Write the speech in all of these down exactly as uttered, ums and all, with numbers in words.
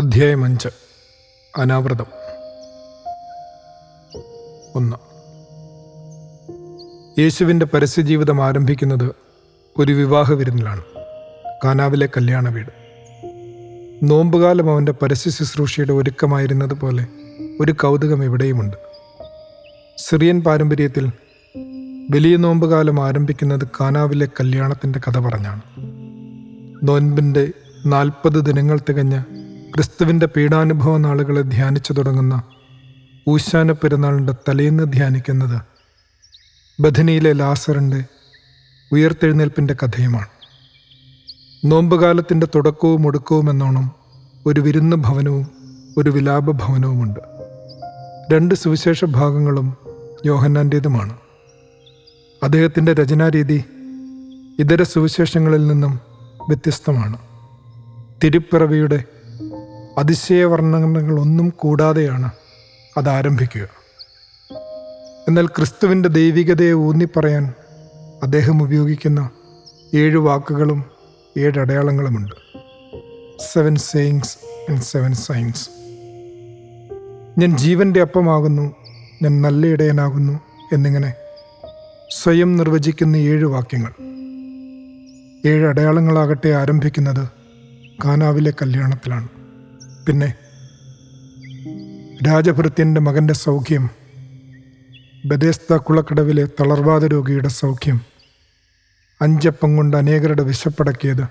അധ്യായം അഞ്ച്. അനാവൃതം. ഒന്ന്. യേശുവിൻ്റെ പരസ്യജീവിതം ആരംഭിക്കുന്നത് ഒരു വിവാഹ വിരുന്നിലാണ്. കാനാവിലെ കല്യാണ വീട്. നോമ്പുകാലം അവൻ്റെ പരസ്യ ശുശ്രൂഷയുടെ ഒരുക്കമായിരുന്നത് പോലെ ഒരു കൗതുകം ഇവിടെയുമുണ്ട്. സിറിയൻ പാരമ്പര്യത്തിൽ വലിയ നോമ്പുകാലം ആരംഭിക്കുന്നത് കാനാവിലെ കല്യാണത്തിൻ്റെ കഥ പറഞ്ഞാണ്. നോൻപിൻ്റെ നാൽപ്പത് ദിനങ്ങൾ തികഞ്ഞ് ക്രിസ്തുവിൻ്റെ പീഡാനുഭവ നാളുകളെ ധ്യാനിച്ചു തുടങ്ങുന്ന ഊശാന പെരുന്നാളിൻ്റെ തലേന്ന് ധ്യാനിക്കുന്നത് ബഥനിയിലെ ലാസറിൻ്റെ ഉയർത്തെഴുന്നേൽപ്പിൻ്റെ കഥയുമാണ്. നോമ്പുകാലത്തിൻ്റെ തുടക്കവും ഒടുക്കവും എന്നോണം ഒരു വിരുന്ന് ഭവനവും ഒരു വിലാപ ഭവനവുമുണ്ട്. രണ്ട് സുവിശേഷ ഭാഗങ്ങളും യോഹന്നാൻ്റേതുമാണ്. അദ്ദേഹത്തിൻ്റെ രചനാരീതി ഇതര സുവിശേഷങ്ങളിൽ നിന്നും വ്യത്യസ്തമാണ്. തിരുപ്പിറവിയുടെ അതിശയ വർണ്ണനകളൊന്നും കൂടാതെയാണ് അത് ആരംഭിക്കുക. എന്നാൽ ക്രിസ്തുവിൻ്റെ ദൈവികതയെ ഊന്നിപ്പറയാൻ അദ്ദേഹം ഉപയോഗിക്കുന്ന ഏഴ് വാക്കുകളും ഏഴടയാളങ്ങളുമുണ്ട്. Seven sayings and seven signs. ഞാൻ ജീവൻ്റെ അപ്പമാകുന്നു, ഞാൻ നല്ല ഇടയനാകുന്നു എന്നിങ്ങനെ സ്വയം നിർവചിക്കുന്ന ഏഴ് വാക്യങ്ങൾ. ഏഴ് അടയാളങ്ങളാകട്ടെ ആരംഭിക്കുന്നത് കാനാവിലെ കല്യാണത്തിലാണ്. പിന്നെ രാജഭൃത്യൻ്റെ മകൻ്റെ സൗഖ്യം, ബെഥേസ്ദ കുളക്കടവിലെ തളർവാദ രോഗിയുടെ സൗഖ്യം, അഞ്ചപ്പം കൊണ്ട് അനേകരുടെ വിശപ്പടക്കിയത്,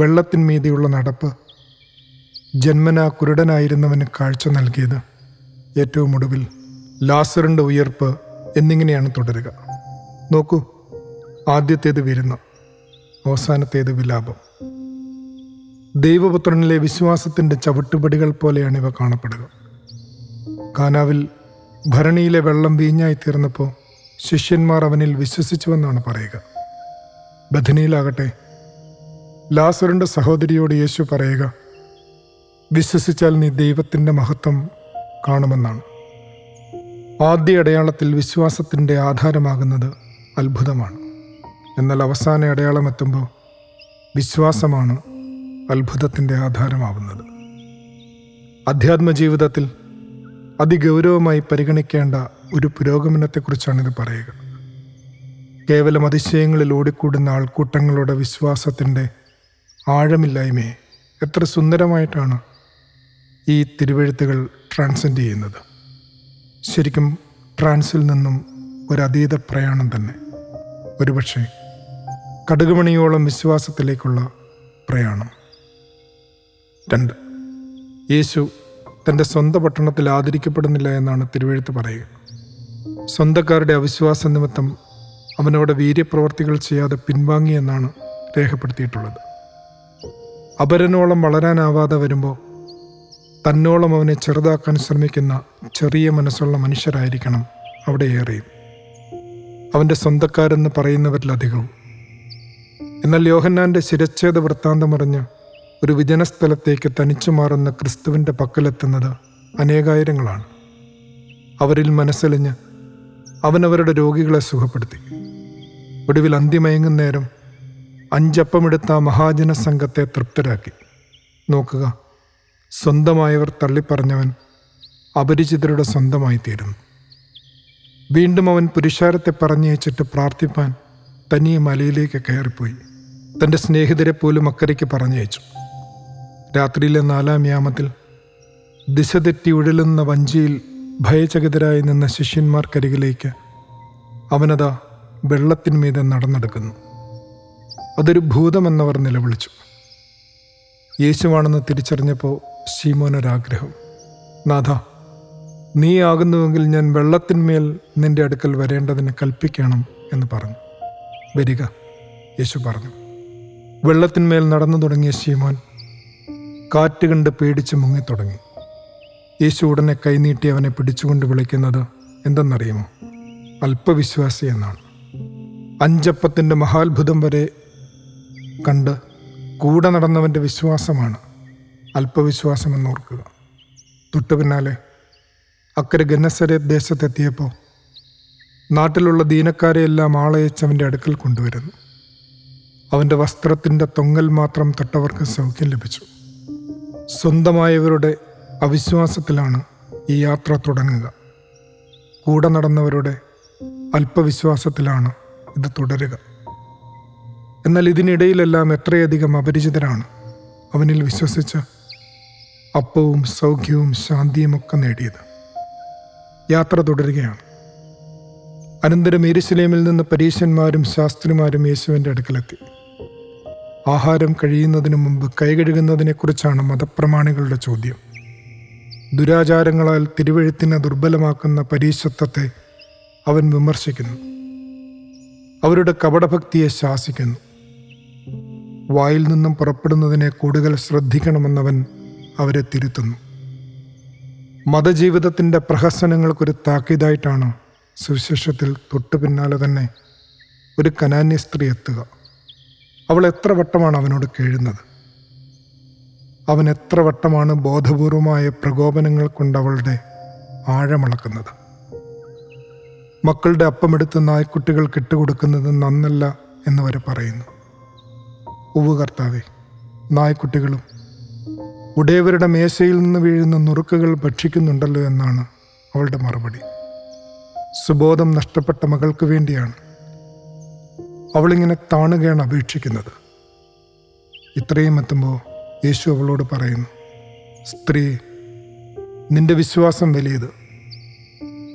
വെള്ളത്തിന്മീതിയുള്ള നടപ്പ്, ജന്മനാ കുരുടനായിരുന്നവന് കാഴ്ച നൽകിയത്, ഏറ്റവും ഒടുവിൽ ലാസറിൻ്റെ ഉയർപ്പ് എന്നിങ്ങനെയാണ് തുടരുക. നോക്കൂ, ആദ്യത്തേത് വിരുന്ന്, അവസാനത്തേത് വിലാപം. ദൈവപുത്രനിലെ വിശ്വാസത്തിൻ്റെ ചവിട്ടുപടികൾ പോലെയാണ് ഇവ കാണപ്പെടുക. കാനാവിൽ ഭരണിയിലെ വെള്ളം വീഞ്ഞായി തീർന്നപ്പോൾ ശിഷ്യന്മാർ അവനിൽ വിശ്വസിച്ചുവെന്നാണ് പറയുക. ബഥനിയിലാകട്ടെ ലാസറിൻ്റെ സഹോദരിയോട് യേശു പറയുക, വിശ്വസിച്ചാൽ നീ ദൈവത്തിൻ്റെ മഹത്വം കാണുമെന്നാണ്. ആദ്യ അടയാളത്തിൽ വിശ്വാസത്തിൻ്റെ ആധാരമാകുന്നത് അത്ഭുതമാണ്. എന്നാൽ അവസാന അടയാളം എത്തുമ്പോൾ വിശ്വാസമാണ് അത്ഭുതത്തിൻ്റെ ആധാരമാവുന്നത്. അധ്യാത്മജീവിതത്തിൽ അതിഗൗരവമായി പരിഗണിക്കേണ്ട ഒരു പുരോഗമനത്തെക്കുറിച്ചാണിത് പറയുക. കേവലം അതിശയങ്ങളിൽ ഓടിക്കൂടുന്ന ആൾക്കൂട്ടങ്ങളുടെ വിശ്വാസത്തിൻ്റെ ആഴമില്ലായ്മയെ എത്ര സുന്ദരമായിട്ടാണ് ഈ തിരുവെഴുത്തുകൾ ട്രാൻസെൻഡ് ചെയ്യുന്നത്. ശരിക്കും ട്രാൻസിൽ നിന്നും ഒരതീത പ്രയാണം തന്നെ, ഒരുപക്ഷെ കടുകുമണിയോളം വിശ്വാസത്തിലേക്കുള്ള പ്രയാണം. രണ്ട്. യേശു തൻ്റെ സ്വന്തം പട്ടണത്തിൽ ആദരിക്കപ്പെടുന്നില്ല എന്നാണ് തിരുവെഴുത്ത് പറയുക. സ്വന്തക്കാരുടെ അവിശ്വാസ നിമിത്തം അവനോട് വീര്യപ്രവർത്തികൾ ചെയ്യാതെ പിൻവാങ്ങിയെന്നാണ് രേഖപ്പെടുത്തിയിട്ടുള്ളത്. അപരനോളം വളരാനാവാതെ വരുമ്പോൾ തന്നോളം അവനെ ചെറുതാക്കാൻ ശ്രമിക്കുന്ന ചെറിയ മനസ്സുള്ള മനുഷ്യരായിരിക്കണം അവിടെ ഏറെയും അവൻ്റെ സ്വന്തക്കാരെന്ന് പറയുന്നവരിലധികവും. എന്നാൽ യോഹന്നാൻ്റെ ശിരച്ഛേദ വൃത്താന്തമറിഞ്ഞ് ഒരു വിജനസ്ഥലത്തേക്ക് തനിച്ചു മാറുന്ന ക്രിസ്തുവിൻ്റെ പക്കലെത്തുന്നത് അനേകായിരങ്ങളാണ്. അവരിൽ മനസ്സലിഞ്ഞ് അവനവരുടെ രോഗികളെ സുഖപ്പെടുത്തി. ഒടുവിൽ അന്തിമയങ്ങുന്നേരം അഞ്ചപ്പമെടുത്ത ആ മഹാജന സംഘത്തെ തൃപ്തരാക്കി. നോക്കുക, സ്വന്തമായവർ തള്ളിപ്പറഞ്ഞവൻ അപരിചിതരുടെ സ്വന്തമായിത്തീരുന്നു. വീണ്ടും അവൻ പുരുഷാരത്തെ പറഞ്ഞയച്ചിട്ട് പ്രാർത്ഥിപ്പാൻ തനിയെ മലയിലേക്ക് കയറിപ്പോയി. തൻ്റെ സ്നേഹിതരെ പോലും അക്കരയ്ക്ക് പറഞ്ഞയച്ചു. രാത്രിയിലെ നാലാം യാമത്തിൽ ദിശ തെറ്റി ഉഴലുന്ന വഞ്ചിയിൽ ഭയചകിതരായി നിന്ന ശിഷ്യന്മാർക്കരികിലേക്ക് അവനതാ വെള്ളത്തിന്മീതെ നടന്നെടുക്കുന്നു. അതൊരു ഭൂതമെന്നവർ നിലവിളിച്ചു. യേശുവാണെന്ന് തിരിച്ചറിഞ്ഞപ്പോൾ ശീമോനൊരാഗ്രഹം, നാഥ, നീ ആകുന്നുവെങ്കിൽ ഞാൻ വെള്ളത്തിന്മേൽ നിൻ്റെ അടുക്കൽ വരേണ്ടതിന് കൽപ്പിക്കണം എന്ന് പറഞ്ഞു. വരിക, യേശു പറഞ്ഞു. വെള്ളത്തിന്മേൽ നടന്നു തുടങ്ങിയ ശീമോൻ കാറ്റ് കണ്ട് പേടിച്ച് മുങ്ങിത്തുടങ്ങി. യേശു ഉടനെ കൈനീട്ടി അവനെ പിടിച്ചുകൊണ്ട് വിളിക്കുന്നത് എന്തെന്നറിയുമോ? അല്പവിശ്വാസി എന്നാണ്. അഞ്ചപ്പത്തിൻ്റെ മഹാത്ഭുതം വരെ കണ്ട് കൂടെ നടന്നവൻ്റെ വിശ്വാസമാണ് അല്പവിശ്വാസമെന്നോർക്കുക. തൊട്ടു പിന്നാലെ അക്കരെ ഗന്നസരേത്ത് ദേശത്തെത്തിയപ്പോൾ നാട്ടിലുള്ള ദീനക്കാരെയെല്ലാം ആളയച്ചവൻ്റെ അടുക്കൽ കൊണ്ടുവരുന്നു. അവൻ്റെ വസ്ത്രത്തിൻ്റെ തൊങ്ങൽ മാത്രം തൊട്ടവർക്ക് സൗഖ്യം ലഭിച്ചു. സ്വന്തമായവരുടെ അവിശ്വാസത്തിലാണ് ഈ യാത്ര തുടങ്ങുക. കൂടെ നടന്നവരുടെ അല്പവിശ്വാസത്തിലാണ് ഇത് തുടരുക. എന്നാൽ ഇതിനിടയിലെല്ലാം എത്രയധികം അപരിചിതരാണ് അവനിൽ വിശ്വസിച്ച് അപ്പവും സൗഖ്യവും ശാന്തിയുമൊക്കെ നേടിയത്. യാത്ര തുടരുകയാണ്. അനന്തരം യെരുശലേമിൽ നിന്ന് പരീശന്മാരും ശാസ്ത്രിമാരും യേശുവിൻ്റെ അടുക്കലെത്തി. ആഹാരം കഴിയുന്നതിനു മുമ്പ് കൈകഴുകുന്നതിനെക്കുറിച്ചാണ് മതപ്രമാണികളുടെ ചോദ്യം. ദുരാചാരങ്ങളാൽ തിരുവെഴുത്തിനെ ദുർബലമാക്കുന്ന പരീശത്വത്തെ അവൻ വിമർശിക്കുന്നു. അവരുടെ കപടഭക്തിയെ ശാസിക്കുന്നു. വായിൽ നിന്നും പുറപ്പെടുന്നതിനെ കൂടുതൽ ശ്രദ്ധിക്കണമെന്നവൻ അവരെ തിരുത്തുന്നു. മതജീവിതത്തിൻ്റെ പ്രഹസനങ്ങൾക്കൊരു താക്കീതായിട്ടാണ് സുവിശേഷത്തിൽ തൊട്ടു പിന്നാലെ തന്നെ ഒരു കനാന്യ സ്ത്രീ എത്തുക. അവൾ എത്ര വട്ടമാണ് അവനോട് കേഴുന്നത്, അവൻ എത്ര വട്ടമാണ് ബോധപൂർവമായ പ്രകോപനങ്ങൾ കൊണ്ട് അവളുടെ ആഴമളക്കുന്നത്. മക്കളുടെ അപ്പമെടുത്ത് നായ്ക്കുട്ടികൾ കിട്ടുകൊടുക്കുന്നത് നന്നല്ല എന്ന് വരെ പറയുന്നു. ഉവ്വ് കർത്താവേ, നായ്ക്കുട്ടികളും ഉടയവരുടെ മേശയിൽ നിന്ന് വീഴുന്ന നുറുക്കുകൾ ഭക്ഷിക്കുന്നുണ്ടല്ലോ എന്നാണ് അവളുടെ മറുപടി. സുബോധം നഷ്ടപ്പെട്ട മകൾക്ക് വേണ്ടിയാണ് അവളിങ്ങനെ താണുകയാണ് അപേക്ഷിക്കുന്നത്. ഇത്രയും എത്തുമ്പോൾ യേശു അവളോട് പറയുന്നു, സ്ത്രീ, നിന്റെ വിശ്വാസം വലിയത്,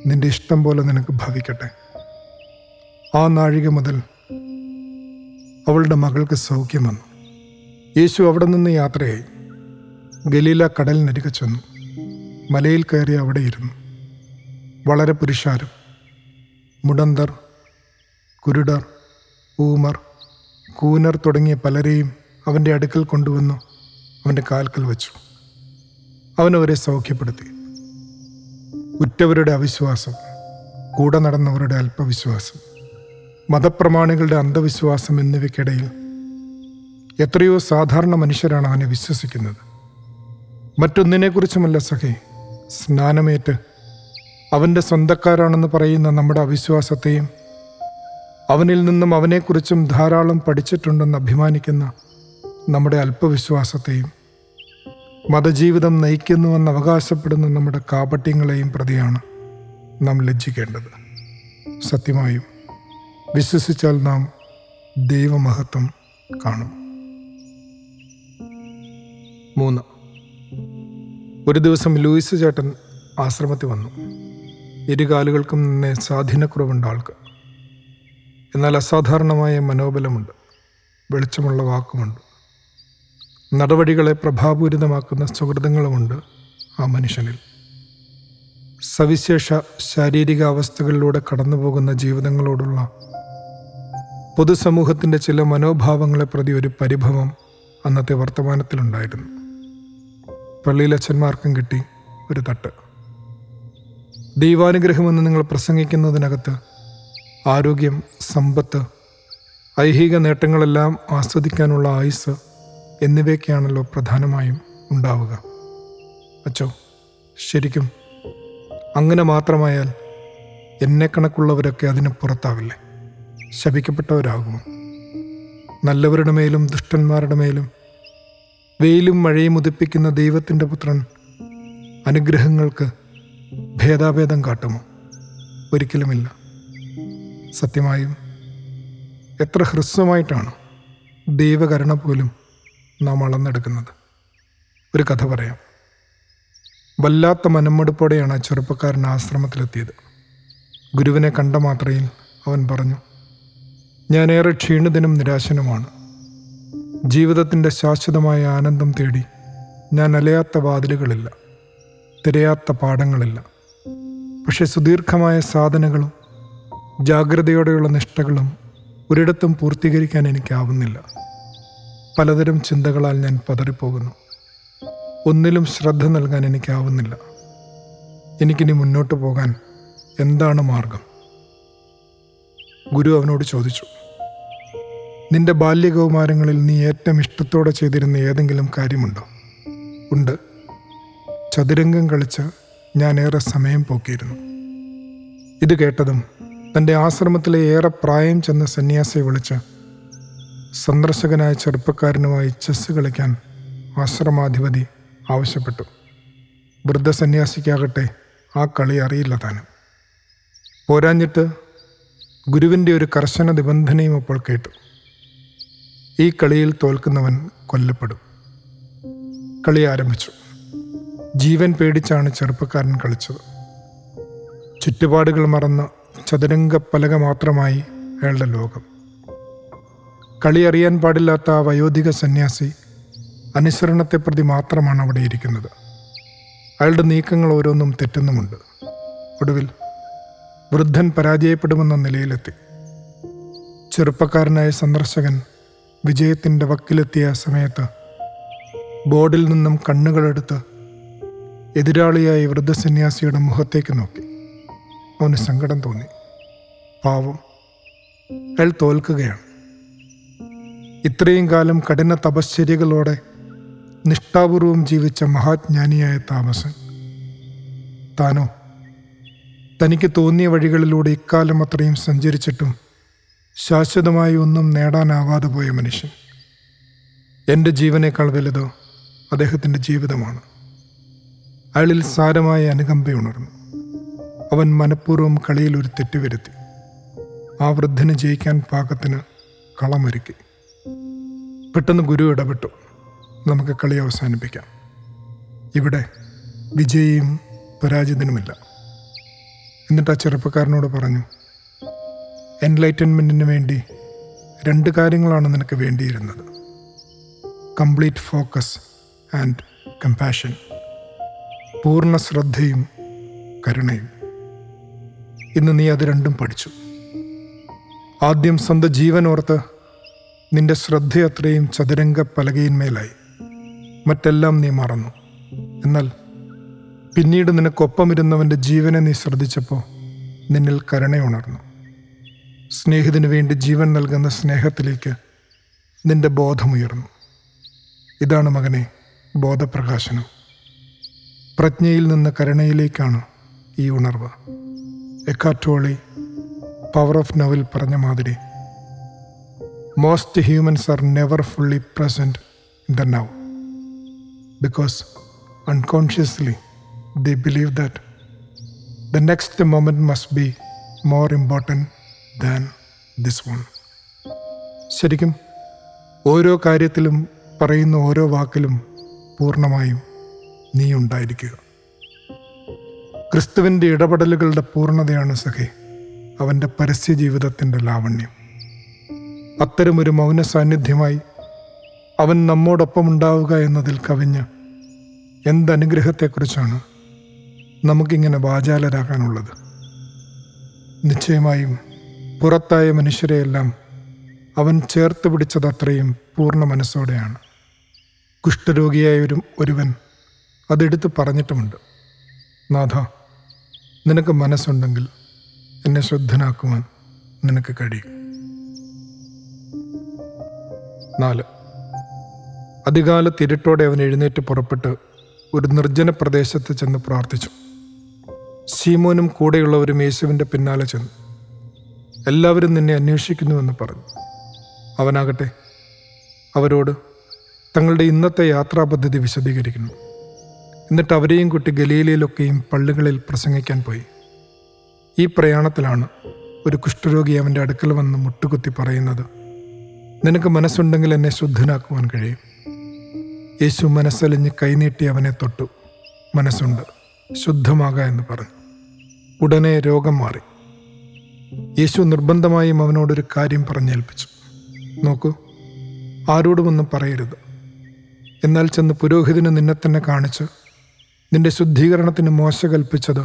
നിന്റെ ഇഷ്ടം പോലെ നിനക്ക് ഭവിക്കട്ടെ. ആ നാഴിക മുതൽ അവളുടെ മകൾക്ക് സൗഖ്യം വന്നു. യേശു അവിടെ നിന്ന് യാത്രയായി ഗലീല കടലിനരികെ ചെന്നു. മലയിൽ കയറി അവിടെ ഇരുന്നു. വളരെ പുരുഷാരം, മുടന്തർ, കുരുടർ, ഊമർ, കൂനർ തുടങ്ങിയ പലരെയും അവൻ്റെ അടുക്കൽ കൊണ്ടുവന്നു അവൻ്റെ കാൽക്കൽ വച്ചു. അവനവരെ സൗഖ്യപ്പെടുത്തി. ഉറ്റവരുടെ അവിശ്വാസം, കൂടെ നടന്നവരുടെ അല്പവിശ്വാസം, മതപ്രമാണികളുടെ അന്ധവിശ്വാസം എന്നിവയ്ക്കിടയിൽ എത്രയോ സാധാരണ മനുഷ്യരാണ് അവനെ വിശ്വസിക്കുന്നത്. മറ്റൊന്നിനെക്കുറിച്ചുമല്ല സഖേ, സ്നാനമേറ്റ് അവൻ്റെ സ്വന്തക്കാരാണെന്ന് പറയുന്ന നമ്മുടെ അവിശ്വാസത്തെയും അവനിൽ നിന്നും അവനെക്കുറിച്ചും ധാരാളം പഠിച്ചിട്ടുണ്ടെന്ന് അഭിമാനിക്കുന്ന നമ്മുടെ അല്പവിശ്വാസത്തെയും മതജീവിതം നയിക്കുന്നുവെന്ന് അവകാശപ്പെടുന്ന നമ്മുടെ കാപട്യങ്ങളെയും പ്രതിയാണ് നാം ലജ്ജിക്കേണ്ടത്. സത്യമായും വിശ്വസിച്ചാൽ നാം ദൈവമഹത്വം കാണും. മൂന്ന്. ഒരു ദിവസം ലൂയിസ് ചേട്ടൻ ആശ്രമത്തിൽ വന്നു. ഇരുകാലുകൾക്കും നിന്നെ സ്വാധീനക്കുറവുണ്ട് ആൾക്ക്. എന്നാൽ അസാധാരണമായ മനോബലമുണ്ട്, വെളിച്ചമുള്ള വാക്കുമുണ്ട്, നടപടികളെ പ്രഭാപൂരിതമാക്കുന്ന സുഹൃതങ്ങളുമുണ്ട് ആ മനുഷ്യനിൽ. സവിശേഷ ശാരീരിക അവസ്ഥകളിലൂടെ കടന്നുപോകുന്ന ജീവിതങ്ങളോടുള്ള പൊതുസമൂഹത്തിൻ്റെ ചില മനോഭാവങ്ങളെ പ്രതി ഒരു പരിഭവം അന്നത്തെ വർത്തമാനത്തിലുണ്ടായിരുന്നു. പള്ളിയിലച്ഛന്മാർക്കും കിട്ടി ഒരു തട്ട്. ദൈവാനുഗ്രഹമെന്ന് നിങ്ങൾ പ്രസംഗിക്കുന്നതിനകത്ത് ആരോഗ്യം, സമ്പത്ത്, ഐഹിക നേട്ടങ്ങളെല്ലാം ആസ്വദിക്കാനുള്ള ആയുസ് എന്നിവയ്ക്കാണല്ലോ പ്രധാനമായും ഉണ്ടാവുക. അച്ചോ, ശരിക്കും അങ്ങനെ മാത്രമായാൽ എന്നെ കണക്കുള്ളവരൊക്കെ അതിന് പുറത്താവില്ലേ? ശപിക്കപ്പെട്ടവരാകുമോ? നല്ലവരുടെ മേലും ദുഷ്ടന്മാരുടെ മേലും വെയിലും മഴയും ഉദിപ്പിക്കുന്ന ദൈവത്തിൻ്റെ പുത്രൻ അനുഗ്രഹങ്ങൾക്ക് ഭേദാഭേദം കാട്ടുമോ? ഒരിക്കലുമില്ല. സത്യമായും എത്ര ഹ്രസ്വമായിട്ടാണ് ദൈവകരുണ പോലും നാം അളന്നെടുക്കുന്നത്. ഒരു കഥ പറയാം. വല്ലാത്ത മനമെടുപ്പോടെയാണ് ആ ചെറുപ്പക്കാരൻ ആശ്രമത്തിലെത്തിയത്. ഗുരുവിനെ കണ്ട മാത്രയിൽ അവൻ പറഞ്ഞു, ഞാനേറെ ക്ഷീണിതനും നിരാശനുമാണ്. ജീവിതത്തിൻ്റെ ശാശ്വതമായ ആനന്ദം തേടി ഞാൻ അലയാത്ത വാതിലുകളില്ല, തിരയാത്ത പാടങ്ങളില്ല. പക്ഷേ സുദീർഘമായ സാധനകളും ജാഗ്രതയോടെയുള്ള നിഷ്ഠകളും ഒരിടത്തും പൂർത്തീകരിക്കാൻ എനിക്കാവുന്നില്ല. പലതരം ചിന്തകളാൽ ഞാൻ പതറിപ്പോകുന്നു. ഒന്നിലും ശ്രദ്ധ നൽകാൻ എനിക്കാവുന്നില്ല. എനിക്കിനി മുന്നോട്ട് പോകാൻ എന്താണ് മാർഗം? ഗുരു അവനോട് ചോദിച്ചു, നിന്റെ ബാല്യകൗമാരങ്ങളിൽ നീ ഏറ്റവും ഇഷ്ടത്തോടെ ചെയ്തിരുന്ന ഏതെങ്കിലും കാര്യമുണ്ടോ? ഉണ്ട്. ചതുരംഗം കളിച്ച് ഞാനേറെ സമയം പോക്കിയിരുന്നു. ഇത് കേട്ടതും തൻ്റെ ആശ്രമത്തിലെ ഏറെ പ്രായം ചെന്ന സന്യാസിയെ വിളിച്ച് സന്ദർശകനായ ചെറുപ്പക്കാരനുമായി ചെസ്സ് കളിക്കാൻ ആശ്രമാധിപതി ആവശ്യപ്പെട്ടു. വൃദ്ധസന്യാസിക്കാകട്ടെ ആ കളി അറിയില്ല താനും. പോരാഞ്ഞിട്ട് ഗുരുവിൻ്റെ ഒരു കർശന നിബന്ധനയും അപ്പോൾ കേട്ടു: ഈ കളിയിൽ തോൽക്കുന്നവൻ കൊല്ലപ്പെടും. കളി ആരംഭിച്ചു. ജീവൻ പേടിച്ചാണ് ചെറുപ്പക്കാരൻ കളിച്ചത്. ചുറ്റുപാടുകൾ മറന്ന് ചതുരംഗപ്പലക മാത്രമായി അയാളുടെ ലോകം. കളി അറിയാൻ പാടില്ലാത്ത ആ വയോധിക സന്യാസി അനുസരണത്തെ പ്രതി മാത്രമാണ് അവിടെ ഇരിക്കുന്നത്. അയാളുടെ നീക്കങ്ങൾ ഓരോന്നും തെറ്റുന്നുമുണ്ട്. ഒടുവിൽ വൃദ്ധൻ പരാജയപ്പെടുമെന്ന നിലയിലെത്തി. ചെറുപ്പക്കാരനായ സന്ദർശകൻ വിജയത്തിൻ്റെ വക്കിലെത്തിയ സമയത്ത് ബോർഡിൽ നിന്നും കണ്ണുകളെടുത്ത് എതിരാളിയായ വൃദ്ധസന്യാസിയുടെ മുഖത്തേക്ക് നോക്കി. അവന് സങ്കടം തോന്നി. പാവം, അയാൾ തോൽക്കുകയാണ്. ഇത്രയും കാലം കഠിന തപശ്ചര്യകളോടെ നിഷ്ഠാപൂർവം ജീവിച്ച മഹാജ്ഞാനിയായ താമസൻ, താനോ തനിക്ക് തോന്നിയ വഴികളിലൂടെ ഇക്കാലം അത്രയും സഞ്ചരിച്ചിട്ടും ശാശ്വതമായി ഒന്നും നേടാനാവാതെ പോയ മനുഷ്യൻ. എൻ്റെ ജീവനേക്കാൾ വലുതോ അദ്ദേഹത്തിൻ്റെ ജീവിതമാണ്. അയാളിൽ സാരമായ അനുകമ്പയുണർന്നു. അവൻ മനഃപൂർവ്വം കളിയിൽ ഒരു തെറ്റുവരുത്തി. ആ വൃദ്ധന് ജയിക്കാൻ പാകത്തിന് കളമൊരുക്കി. പെട്ടെന്ന് ഗുരു ഇടപെട്ടു: നമുക്ക് കളി അവസാനിപ്പിക്കാം, ഇവിടെ വിജയിയും പരാജിതനുമില്ല. എന്നിട്ട് ആ ചെറുപ്പക്കാരനോട് പറഞ്ഞു: എൻലൈറ്റൻമെൻറ്റിന് വേണ്ടി രണ്ട് കാര്യങ്ങളാണ് നിനക്ക് വേണ്ടിയിരുന്നത്: കംപ്ലീറ്റ് ഫോക്കസ് ആൻഡ് കമ്പാഷൻ, പൂർണ്ണ ശ്രദ്ധയും കരുണയും. ഇന്ന് നീ അത് രണ്ടും പഠിച്ചു. ആദ്യം സ്വന്തം ജീവനോർത്ത് നിന്റെ ശ്രദ്ധയത്രയും ചതുരംഗ പലകയിന്മേലായി. മറ്റെല്ലാം നീ മറന്നു. എന്നാൽ പിന്നീട് നിനക്കൊപ്പമിരുന്നവൻ്റെ ജീവനെ നീ ശ്രദ്ധിച്ചപ്പോൾ നിന്നിൽ കരുണയുണർന്നു. സ്നേഹത്തിനു വേണ്ടി ജീവൻ നൽകുന്ന സ്നേഹത്തിലേക്ക് നിന്റെ ബോധമുയർന്നു. ഇതാണ് മകനെ ബോധപ്രകാശനം. പ്രജ്ഞയിൽ നിന്ന് കരുണയിലേക്കാണ് ഈ ഉണർവ്. എക്കാറ്റോളി പവർ ഓഫ് നൗവിൽ പറഞ്ഞ മാതിരി, most humans are never fully present in the now because unconsciously they believe that the next moment must be more important than this one. ശരിക്കും ഓരോ കാര്യത്തിലും പറയുന്ന ഓരോ വാക്കിലും പൂർണ്ണമായും നീ ഉണ്ടായിരിക്കുക. ക്രിസ്തുവിൻ്റെ ഇടപെടലുകളുടെ പൂർണ്ണതയാണ് സഖേ അവൻ്റെ പരസ്യ ജീവിതത്തിൻ്റെ ലാവണ്യം. അത്തരമൊരു മൗന സാന്നിധ്യമായി അവൻ നമ്മോടൊപ്പം ഉണ്ടാവുക എന്നതിൽ കവിഞ്ഞ് എന്തനുഗ്രഹത്തെക്കുറിച്ചാണ് നമുക്കിങ്ങനെ വാചാലരാകാനുള്ളത്. നിശ്ചയമായും പുറത്തായ മനുഷ്യരെയെല്ലാം അവൻ ചേർത്ത് പിടിച്ചത് അത്രയും പൂർണ്ണ മനസ്സോടെയാണ്. കുഷ്ഠരോഗിയായ ഒരു ഒരുവൻ അതെടുത്ത് പറഞ്ഞിട്ടുമുണ്ട്: നാഥ, നിനക്ക് മനസ്സുണ്ടെങ്കിൽ എന്നെ ശുദ്ധനാക്കുവാൻ നിനക്ക് കഴിയും. നാല്. അധികാലത്തിരുട്ടോടെ അവൻ എഴുന്നേറ്റ് പുറപ്പെട്ട് ഒരു നിർജ്ജന പ്രദേശത്ത് ചെന്ന് പ്രാർത്ഥിച്ചു. ശീമോനും കൂടെയുള്ളവരും യേശുവിൻ്റെ പിന്നാലെ ചെന്നു. എല്ലാവരും നിന്നെ അന്വേഷിക്കുന്നുവെന്ന് പറഞ്ഞു. അവനാകട്ടെ അവരോട് തങ്ങളുടെ ഇന്നത്തെ യാത്രാ പദ്ധതി വിശദീകരിക്കുന്നു. എന്നിട്ട് അവരെയും കൂട്ടി ഗലീലയിലൊക്കെയും പള്ളികളിൽ പ്രസംഗിക്കാൻ പോയി. ഈ പ്രയാണത്തിലാണ് ഒരു കുഷ്ഠരോഗി അവൻ്റെ അടുക്കൽ വന്ന് മുട്ടുകുത്തി പറയുന്നത്: നിനക്ക് മനസ്സുണ്ടെങ്കിൽ എന്നെ ശുദ്ധനാക്കുവാൻ കഴിയും. യേശു മനസ്സലിഞ്ഞ് കൈനീട്ടി അവനെ തൊട്ടു. മനസ്സുണ്ട്, ശുദ്ധമാകാം എന്ന് പറഞ്ഞു. ഉടനെ രോഗം മാറി. യേശു നിർബന്ധമായും അവനോടൊരു കാര്യം പറഞ്ഞേൽപ്പിച്ചു: നോക്കൂ, ആരോടുമൊന്നും പറയരുത്. എന്നാൽ ചെന്ന് പുരോഹിതന് നിന്നെ തന്നെ കാണിച്ച് നിന്റെ ശുദ്ധീകരണത്തിന് മോശ കൽപ്പിച്ചത്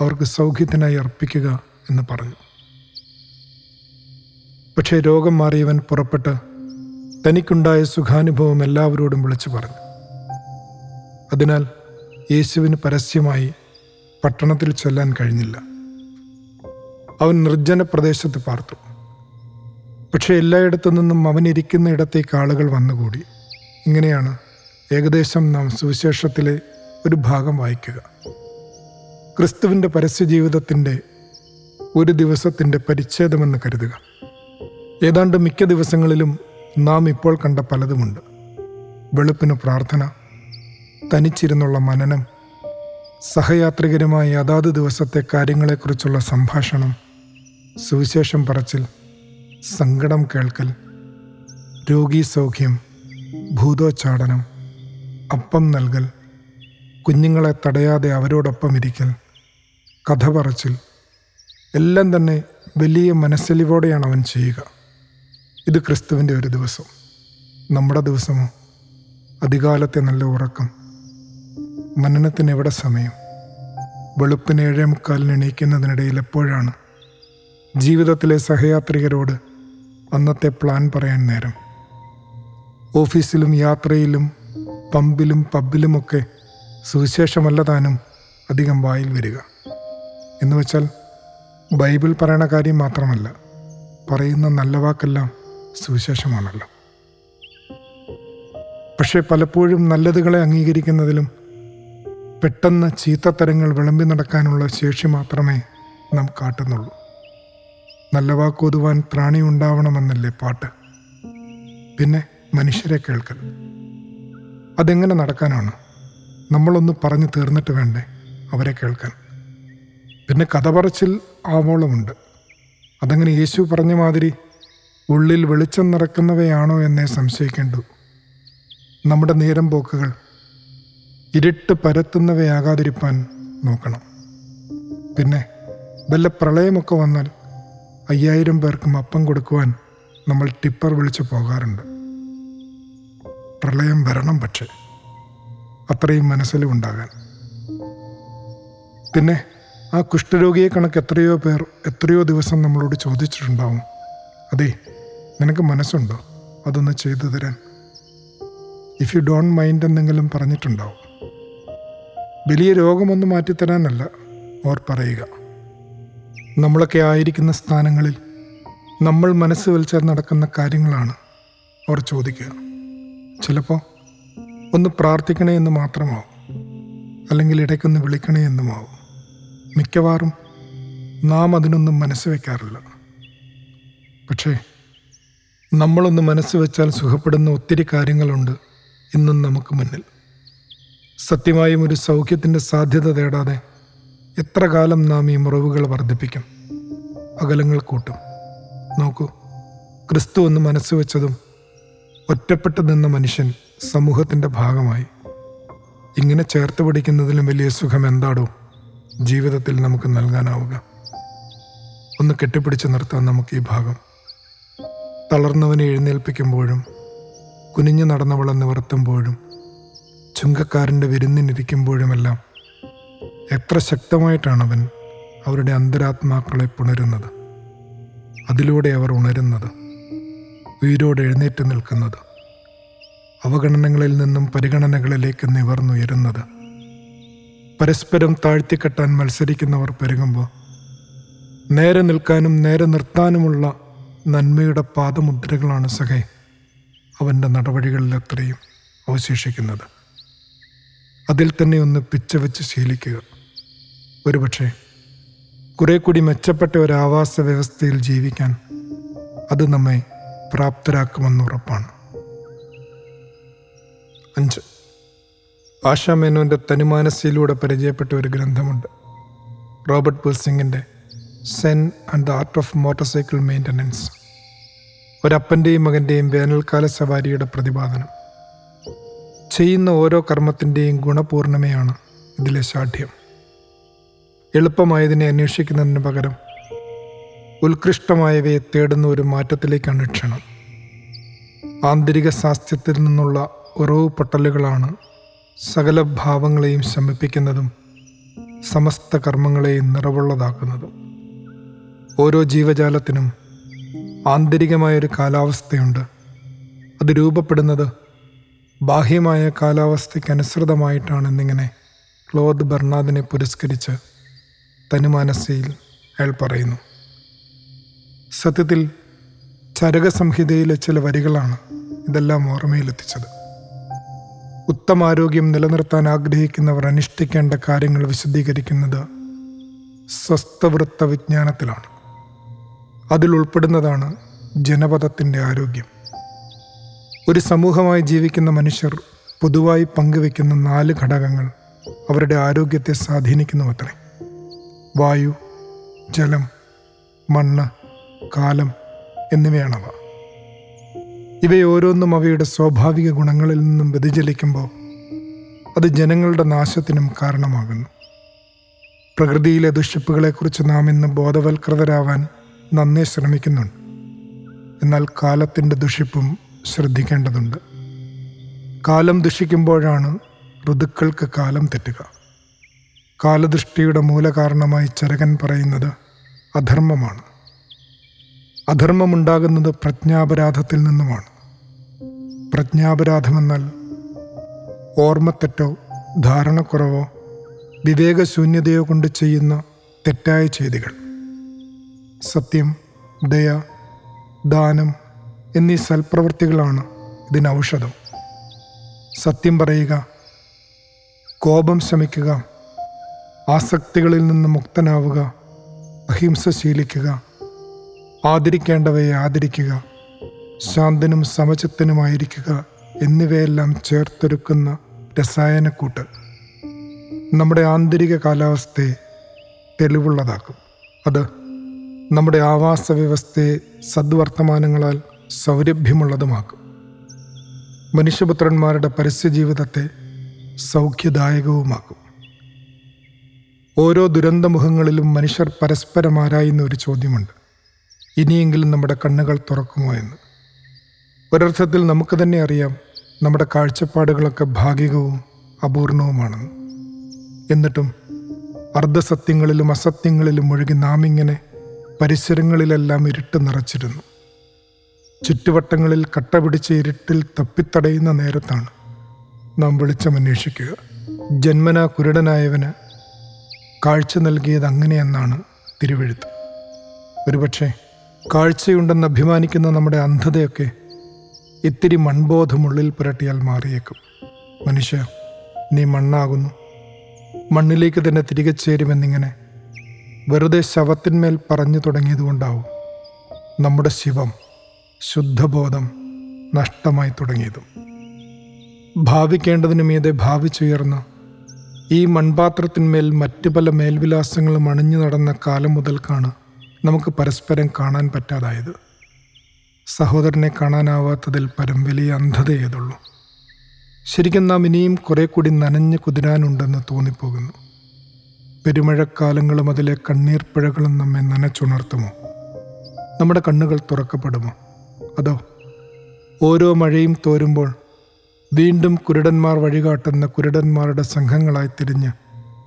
അവർക്ക് സൗഖ്യത്തിനായി അർപ്പിക്കുക എന്ന് പറഞ്ഞു. പക്ഷേ രോഗം മാറിയവൻ പുറപ്പെട്ട് തനിക്കുണ്ടായ സുഖാനുഭവം എല്ലാവരോടും വിളിച്ചു പറഞ്ഞു. അതിനാൽ യേശുവിന് പരസ്യമായി പട്ടണത്തിൽ ചെല്ലാൻ കഴിഞ്ഞില്ല. അവൻ നിർജ്ജന പ്രദേശത്ത് പാർത്തു. പക്ഷേ എല്ലായിടത്തു നിന്നും അവനിരിക്കുന്ന ഇടത്തേക്ക് ആളുകൾ വന്നുകൂടി. ഇങ്ങനെയാണ് ഏകദേശം നാം സുവിശേഷത്തിലെ ഒരു ഭാഗം വായിക്കുക. ക്രിസ്തുവിൻ്റെ പരസ്യജീവിതത്തിൻ്റെ ഒരു ദിവസത്തിൻ്റെ പരിച്ഛേദമെന്ന് കരുതുക. ഏതാണ്ട് മിക്ക ദിവസങ്ങളിലും നാം ഇപ്പോൾ കണ്ട പലതുമുണ്ട്. വെളുപ്പിന് പ്രാർത്ഥന, തനിച്ചിരുന്നുള്ള മനനം, സഹയാത്രികരുമായി അതാത് ദിവസത്തെ കാര്യങ്ങളെക്കുറിച്ചുള്ള സംഭാഷണം, സുവിശേഷം പറച്ചിൽ, സങ്കടം കേൾക്കൽ, രോഗീസൗഖ്യം, ഭൂതോച്ചാടനം, അപ്പം നൽകൽ, കുഞ്ഞുങ്ങളെ തടയാതെ അവരോടൊപ്പം ഇരിക്കൽ, കഥ പറച്ചിൽ എല്ലാം തന്നെ വലിയ മനസ്സലിവോടെയാണ് അവൻ ചെയ്യുക. ഇത് ക്രിസ്തുവിൻ്റെ ഒരു ദിവസം. നമ്മുടെ ദിവസമോ അധികാലത്തെ നല്ല ഉറക്കം. മനനത്തിന് എവിടെ സമയം? വെളുപ്പിന് ഏഴേ മുക്കാലിന് എണീക്കുന്നതിനിടയിൽ എപ്പോഴാണ് ജീവിതത്തിലെ സഹയാത്രികരോട് അന്നത്തെ പ്ലാൻ പറയാൻ നേരം? ഓഫീസിലും യാത്രയിലും പമ്പിലും പബ്ബിലുമൊക്കെ സുവിശേഷമല്ല താനും അധികം വായിൽ വരിക. എന്നുവെച്ചാൽ ബൈബിൾ പറയണ കാര്യം മാത്രമല്ല, പറയുന്ന നല്ല വാക്കെല്ലാം സുവിശേഷമാണല്ലോ. പക്ഷേ പലപ്പോഴും നല്ലതുകളെ അംഗീകരിക്കുന്നതിലും പെട്ടെന്ന് ചീത്തത്തരങ്ങൾ വിളമ്പി നടക്കാനുള്ള ശേഷി മാത്രമേ നാം കാട്ടുന്നുള്ളൂ. നല്ല വാക്കൊതുവാൻ ത്രാണിയുണ്ടാവണമെന്നല്ലേ പാട്ട്. പിന്നെ മനുഷ്യരെ കേൾക്കൽ, അതെങ്ങനെ നടക്കാനാണ്? നമ്മളൊന്ന് പറഞ്ഞു തീർന്നിട്ട് വേണ്ടേ അവരെ കേൾക്കാൻ. പിന്നെ കഥ പറച്ചിൽ ആവോളമുണ്ട്. അതങ്ങനെ യേശു പറഞ്ഞ മാതിരി ഉള്ളിൽ വെളിച്ചം നിറക്കുന്നവയാണോ എന്നേ സംശയിക്കേണ്ടു. നമ്മുടെ നേരം പോക്കുകൾ ഇരുട്ട് പരത്തുന്നവയാകാതിരിപ്പാൻ നോക്കണം. പിന്നെ വല്ല പ്രളയമൊക്കെ വന്നാൽ അയ്യായിരം പേർക്കും അപ്പം കൊടുക്കുവാൻ നമ്മൾ ടിപ്പർ വിളിച്ചു പോകാറുണ്ട്. പ്രളയം വരണം, പക്ഷേ അത്രയും മനസ്സിലുണ്ടാകാൻ. പിന്നെ ആ കുഷ്ഠരോഗിയെ കണക്ക് എത്രയോ പേർ എത്രയോ ദിവസം നമ്മളോട് ചോദിച്ചിട്ടുണ്ടാവും, അതെ നിനക്ക് മനസ്സുണ്ടോ അതൊന്ന് ചെയ്തു തരാൻ, ഇഫ് യു ഡോണ്ട് മൈൻഡ് എന്തെങ്കിലും പറഞ്ഞിട്ടുണ്ടാവും. വലിയ രോഗമൊന്നും മാറ്റിത്തരാനല്ല ഓർ പറയുക. നമ്മളൊക്കെ ആയിരിക്കുന്ന സ്ഥാനങ്ങളിൽ നമ്മൾ മനസ്സ് വലിച്ചാൽ നടക്കുന്ന കാര്യങ്ങളാണ് ഓർ ചോദിക്കുക. ചിലപ്പോൾ ഒന്ന് പ്രാർത്ഥിക്കണേ എന്ന് മാത്രമാവും, അല്ലെങ്കിൽ ഇടയ്ക്കൊന്ന് വിളിക്കണേ എന്നുമാവും. മിക്കവാറും നാം അതിനൊന്നും മനസ്സ് വയ്ക്കാറില്ല. പക്ഷേ നമ്മളൊന്ന് മനസ്സ് വെച്ചാൽ സുഖപ്പെടുന്ന ഒത്തിരി കാര്യങ്ങളുണ്ട് ഇന്നും നമുക്ക് മുന്നിൽ. സത്യമായും ഒരു സൗഖ്യത്തിൻ്റെ സാധ്യത തേടാതെ എത്ര കാലം നാം ഈ മുറിവുകൾ വർദ്ധിപ്പിക്കും, അകലങ്ങൾ കൂട്ടും? നോക്കൂ, ക്രിസ്തു ഒന്ന് മനസ്സ് വെച്ചതും ഒറ്റപ്പെട്ടു നിന്ന മനുഷ്യൻ സമൂഹത്തിൻ്റെ ഭാഗമായി. ഇങ്ങനെ ചേർത്ത് പിടിക്കുന്നതിലും വലിയ സുഖം എന്താടോ ജീവിതത്തിൽ നമുക്ക് നൽകാനാവുക? ഒന്ന് കെട്ടിപ്പിടിച്ച് നിർത്താൻ നമുക്ക് ഈ ഭാഗം. തളർന്നവനെ എഴുന്നേൽപ്പിക്കുമ്പോഴും കുനിഞ്ഞു നടന്നവളെ നിവർത്തുമ്പോഴും ചുങ്കക്കാരൻ്റെ വിരുന്നിനിരിക്കുമ്പോഴുമെല്ലാം എത്ര ശക്തമായിട്ടാണ് അവൻ അവരുടെ അന്തരാത്മാക്കളെ പുണരുന്നത്. അതിലൂടെ അവർ ഉണരുന്നത്, ഉയരോടെ എഴുന്നേറ്റ് നിൽക്കുന്നത്, അവഗണനകളിൽ നിന്നും പരിഗണനകളിലേക്ക് നിവർന്നുയരുന്നത്. പരസ്പരം താഴ്ത്തിക്കെട്ടാൻ മത്സരിക്കുന്നവർ പെരുകുമ്പോൾ നേരെ നിൽക്കാനും നേരെ നിർത്താനുമുള്ള നന്മയുടെ പാദമുദ്രകളാണ് സഖേ അവൻ്റെ നടപടികളിലത്രയും അവശേഷിക്കുന്നത്. അതിൽ തന്നെ ഒന്ന് പിച്ചവെച്ച് ശീലിക്കുക. ഒരുപക്ഷെ കുറെ കൂടി മെച്ചപ്പെട്ട ഒരു ആവാസ വ്യവസ്ഥയിൽ ജീവിക്കാൻ അത് നമ്മെ പ്രാപ്തരാക്കുമെന്ന് ഉറപ്പാണ്. അഞ്ച്. ആശാമേനോൻ്റെ തനിമാനസിലൂടെ പരിചയപ്പെട്ട ഒരു ഗ്രന്ഥമുണ്ട്, റോബർട്ട് ബുൾസിങ്ങിൻ്റെ zen and the art of motorcycle maintenance. ഒരപ്പൻ്റെയും മകൻ്റെയും വേനൽക്കാല സവാരിയുടെ പ്രതിപാദനം. ചെയ്യുന്ന ഓരോ കർമ്മത്തിൻ്റെയും ഗുണപൂർണ്ണമയാണ് ഇതിലെ ശാഠ്യം. എളുപ്പമായതിനെ അന്വേഷിക്കുന്നതിന് പകരം ഉത്കൃഷ്ടമായവയെ തേടുന്ന ഒരു മാറ്റത്തിലേക്കാണ് ക്ഷണം. ആന്തരിക സ്വാസ്ഥ്യത്തിൽ നിന്നുള്ള ഉറവ് പൊട്ടലുകളാണ് സകല ഭാവങ്ങളെയും ശമിപ്പിക്കുന്നതും സമസ്ത കർമ്മങ്ങളെയും നിറവുള്ളതാക്കുന്നതും. ഓരോ ജീവജാലത്തിനും ആന്തരികമായൊരു കാലാവസ്ഥയുണ്ട്. അത് രൂപപ്പെടുന്നത് ബാഹ്യമായ കാലാവസ്ഥയ്ക്കനുസൃതമായിട്ടാണെന്നിങ്ങനെ ക്ലോദ് ബെർണാദിനെ പുരസ്കരിച്ച് തനുമാനസയിൽ അയാൾ പറയുന്നു. സത്യത്തിൽ ചരകസംഹിതയിലെ ചില വരികളാണ് ഇതെല്ലാം ഓർമ്മയിലെത്തിച്ചത്. ഉത്തമാരോഗ്യം നിലനിർത്താൻ ആഗ്രഹിക്കുന്നവർ അനുഷ്ഠിക്കേണ്ട കാര്യങ്ങൾ വിശദീകരിക്കുന്നത് സ്വസ്ഥവൃത്ത വിജ്ഞാനത്തിലാണ്. അതിലുൾപ്പെടുന്നതാണ് ജനപദത്തിൻ്റെ ആരോഗ്യം. ഒരു സമൂഹമായി ജീവിക്കുന്ന മനുഷ്യർ പൊതുവായി പങ്കുവെക്കുന്ന നാല് ഘടകങ്ങൾ അവരുടെ ആരോഗ്യത്തെ സ്വാധീനിക്കുന്നുവത്രേ. വായു, ജലം, മണ്ണ്, കാലം എന്നിവയാണവ. ഇവയോരോന്നും അവയുടെ സ്വാഭാവിക ഗുണങ്ങളിൽ നിന്നും വ്യതിചലിക്കുമ്പോൾ അത് ജനങ്ങളുടെ നാശത്തിനും കാരണമാകുന്നു. പ്രകൃതിയിലെ ദുഷിപ്പുകളെക്കുറിച്ച് നാം ഇന്ന് ബോധവൽകൃതരാവാൻ നന്നേ ശ്രമിക്കുന്നുണ്ട്. എന്നാൽ കാലത്തിൻ്റെ ദുഷിപ്പും ശ്രദ്ധിക്കേണ്ടതുണ്ട്. കാലം ദുഷിക്കുമ്പോഴാണ് ഋതുക്കൾക്ക് കാലം തെറ്റുക. കാലദൃഷ്ടിയുടെ മൂലകാരണമായി ചരകൻ പറയുന്നത് അധർമ്മമാണ്. അധർമ്മമുണ്ടാകുന്നത് പ്രജ്ഞാപരാധത്തിൽ നിന്നുമാണ്. പ്രജ്ഞാപരാധമെന്നാൽ ഓർമ്മത്തെറ്റോ ധാരണക്കുറവോ വിവേകശൂന്യതയോ കൊണ്ട് ചെയ്യുന്ന തെറ്റായ ചെയ്തികൾ. സത്യം, ദയ, ദാനം എന്നീ സൽപ്രവൃത്തികളാണ് ഇതിന് ഔഷധം. സത്യം പറയുക, കോപം ശമിക്കുക, ആസക്തികളിൽ നിന്ന് മുക്തനാവുക, അഹിംസ ശീലിക്കുക, ആദരിക്കേണ്ടവയെ ആദരിക്കുക, ശാന്തനും സമചിത്തനുമായിരിക്കുക എന്നിവയെല്ലാം ചേർത്തൊരുക്കുന്ന രസായനക്കൂട്ട് നമ്മുടെ ആന്തരിക കാലാവസ്ഥയെ തെളിവുള്ളതാക്കും. അത് നമ്മുടെ ആവാസ വ്യവസ്ഥയെ സദ്വർത്തമാനങ്ങളാൽ സൗരഭ്യമുള്ളതുമാക്കും. മനുഷ്യപുത്രന്മാരുടെ പരസ്യജീവിതത്തെ സൗഖ്യദായകവുമാക്കും. ഓരോ ദുരന്തമുഖങ്ങളിലും മനുഷ്യർ പരസ്പരം ആരായുന്ന ഒരു ചോദ്യമുണ്ട്, ഇനിയെങ്കിലും നമ്മുടെ കണ്ണുകൾ തുറക്കുമോ എന്ന്. ഒരർത്ഥത്തിൽ നമുക്ക് തന്നെ അറിയാം നമ്മുടെ കാഴ്ചപ്പാടുകളൊക്കെ ഭാഗികവും അപൂർണവുമാണെന്ന്. എന്നിട്ടും അർദ്ധസത്യങ്ങളിലും അസത്യങ്ങളിലും ഒഴുകി നാം ഇങ്ങനെ പരിസരങ്ങളിലെല്ലാം ഇരുട്ട് നിറച്ചിരുന്നു. ചുറ്റുവട്ടങ്ങളിൽ കട്ടപിടിച്ച് ഇരുട്ടിൽ തപ്പിത്തടയുന്ന നേരത്താണ് നാം വെളിച്ചമന്വേഷിക്കുക. ജന്മനാ കുരുടനായവന് കാഴ്ച നൽകിയത് അങ്ങനെയെന്നാണ് തിരുവെഴുത്ത്. ഒരുപക്ഷെ കാഴ്ചയുണ്ടെന്ന് അഭിമാനിക്കുന്ന നമ്മുടെ അന്ധതയൊക്കെ ഇത്തിരി മൺബോധമുള്ളിൽ പുരട്ടിയാൽ മാറിയേക്കും. മനുഷ്യ, നീ മണ്ണാകുന്നു, മണ്ണിലേക്ക് തന്നെ തിരികെ ചേരുമെന്നിങ്ങനെ വെറുതെ ശവത്തിന്മേൽ പറഞ്ഞു തുടങ്ങിയതുകൊണ്ടാവും നമ്മുടെ ശിവം, ശുദ്ധബോധം നഷ്ടമായി തുടങ്ങിയതും. ഭാവിക്കേണ്ടതിനു മീതെ ഭാവിച്ചുയർന്ന ഈ മൺപാത്രത്തിന്മേൽ മറ്റു പല മേൽവിലാസങ്ങളും അണിഞ്ഞു നടന്ന കാലം മുതൽക്കാണ് നമുക്ക് പരസ്പരം കാണാൻ പറ്റാതായത്. സഹോദരനെ കാണാനാവാത്തതിൽ പരം വലിയ അന്ധത ഏതുള്ളൂ. ശരിക്കും നാം ഇനിയും കുറേ കൂടി നനഞ്ഞ് കുതിരാനുണ്ടെന്ന് തോന്നിപ്പോകുന്നു. പെരുമഴക്കാലങ്ങളും അതിലെ കണ്ണീർ പുഴകളും നമ്മെ നനച്ചുണർത്തുമോ? നമ്മുടെ കണ്ണുകൾ തുറക്കപ്പെടുമോ? അതോ ഓരോ മഴയും തോരുമ്പോൾ വീണ്ടും കുരുടന്മാർ വഴികാട്ടുന്ന കുരുടന്മാരുടെ സംഘങ്ങളായി തിരിഞ്ഞ്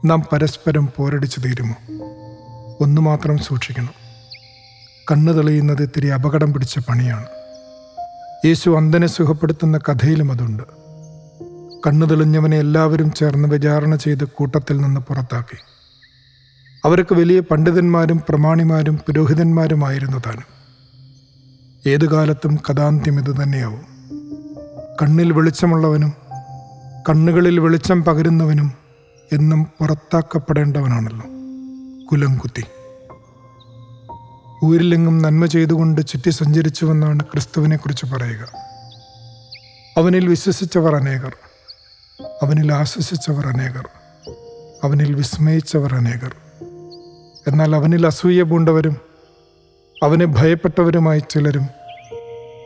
നാം പരസ്പരം പോരടിച്ചു തീരുമോ? ഒന്നു മാത്രം സൂക്ഷിക്കണം, കണ്ണു തെളിയുന്നത് ഇത്തിരി അപകടം പിടിച്ച പണിയാണ്. യേശു അന്ധനെ സുഖപ്പെടുത്തുന്ന കഥയിലും അതുണ്ട്. കണ്ണു തെളിഞ്ഞവനെ എല്ലാവരും ചേർന്ന് വിചാരണ ചെയ്ത് കൂട്ടത്തിൽ നിന്ന് പുറത്താക്കി. അവർക്ക് വലിയ പണ്ഡിതന്മാരും പ്രമാണിമാരും പുരോഹിതന്മാരുമായിരുന്നു താനും. ഏതു കാലത്തും കഥാന്ത്യം ഇതുതന്നെയാവും. കണ്ണിൽ വെളിച്ചമുള്ളവനും കണ്ണുകളിൽ വെളിച്ചം പകരുന്നവനും എന്നും പുറത്താക്കപ്പെടേണ്ടവനാണല്ലോ കുലം കുത്തി. ഊരിലെങ്ങും നന്മ ചെയ്തുകൊണ്ട് ചുറ്റി സഞ്ചരിച്ചുവെന്നാണ് ക്രിസ്തുവിനെക്കുറിച്ച് പറയുക. അവനിൽ വിശ്വസിച്ചവർ അനേകർ, അവനിൽ ആശ്വസിച്ചവർ അനേകർ, അവനിൽ വിസ്മയിച്ചവർ അനേകർ. എന്നാൽ അവനിൽ അസൂയ പൂണ്ടവരും അവനെ ഭയപ്പെട്ടവരുമായി ചിലരും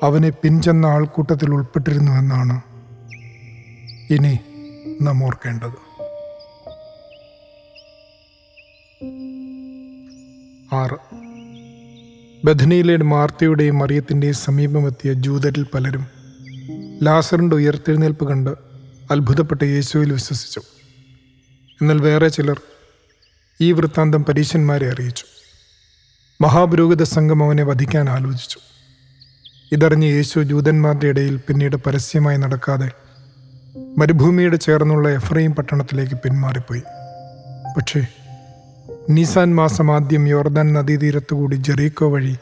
അവനെ പിൻചെന്ന ആൾക്കൂട്ടത്തിൽ ഉൾപ്പെട്ടിരുന്നുവെന്നാണ് ഇനി നാം ഓർക്കേണ്ടത്. ആറ്. ബഥനിയിലെ മാർത്തയുടെയും മറിയത്തിൻ്റെയും സമീപമെത്തിയ ജൂതരിൽ പലരും ലാസറിൻ്റെ ഉയർത്തെഴുന്നേൽപ്പ് കണ്ട് അത്ഭുതപ്പെട്ട് യേശുവിൽ വിശ്വസിച്ചു. എന്നാൽ വേറെ ചിലർ ഈ വൃത്താന്തം പരീശന്മാരെ അറിയിച്ചു. മഹാപുരോഹിത സംഘം അവനെ വധിക്കാൻ ആലോചിച്ചു. ഇതറിഞ്ഞ് യേശു ജൂതന്മാരുടെ ഇടയിൽ പിന്നീട് പരസ്യമായി നടക്കാതെ മരുഭൂമിയുടെ ചേർന്നുള്ള എഫ്രൈം പട്ടണത്തിലേക്ക് പിന്മാറിപ്പോയി. പക്ഷേ നീസാൻ മാസം ആദ്യം യോർദാൻ നദീതീരത്തുകൂടി ജെറീക്കോ വഴി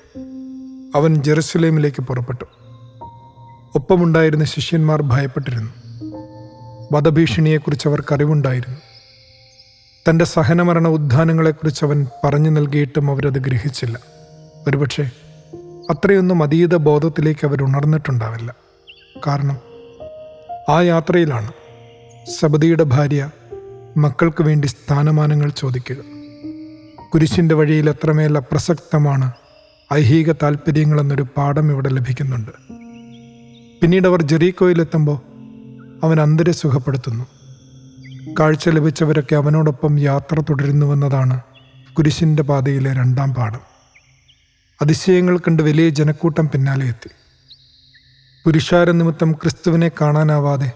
അവൻ ജെറുസലേമിലേക്ക് പുറപ്പെട്ടു. ഒപ്പമുണ്ടായിരുന്ന ശിഷ്യന്മാർ ഭയപ്പെട്ടിരുന്നു. വധഭീഷണിയെക്കുറിച്ച് അവർക്ക് അറിവുണ്ടായിരുന്നു. തൻ്റെ സഹനമരണ ഉദ്ധാനങ്ങളെക്കുറിച്ച് അവൻ പറഞ്ഞു നൽകിയിട്ടും അവരത് ഗ്രഹിച്ചില്ല. ഒരുപക്ഷെ അത്രയൊന്നും അതീത ബോധത്തിലേക്ക് അവരുണർന്നിട്ടുണ്ടാവില്ല. കാരണം ആ യാത്രയിലാണ് സബദിയുടെ ഭാര്യ മക്കൾക്ക് വേണ്ടി സ്ഥാനമാനങ്ങൾ ചോദിക്കുക. കുരിശിൻ്റെ വഴിയിൽ എത്രമേൽ അപ്രസക്തമാണ് ഐഹിക താല്പര്യങ്ങളെന്നൊരു പാഠം ഇവിടെ ലഭിക്കുന്നുണ്ട്. പിന്നീട് അവർ ജെറീക്കോയിലെത്തുമ്പോൾ അവൻ അന്തരെ സുഖപ്പെടുത്തുന്നു. കാഴ്ച ലഭിച്ചവരൊക്കെ അവനോടൊപ്പം യാത്ര തുടരുന്നുവെന്നതാണ് കുരിശിൻ്റെ പാതയിലെ രണ്ടാം പാഠം. അതിശയങ്ങൾ കണ്ട് വലിയ ജനക്കൂട്ടം പിന്നാലെ എത്തി. പുരുഷാരനിമിത്തം ക്രിസ്തുവിനെ കാണാനാവാതെ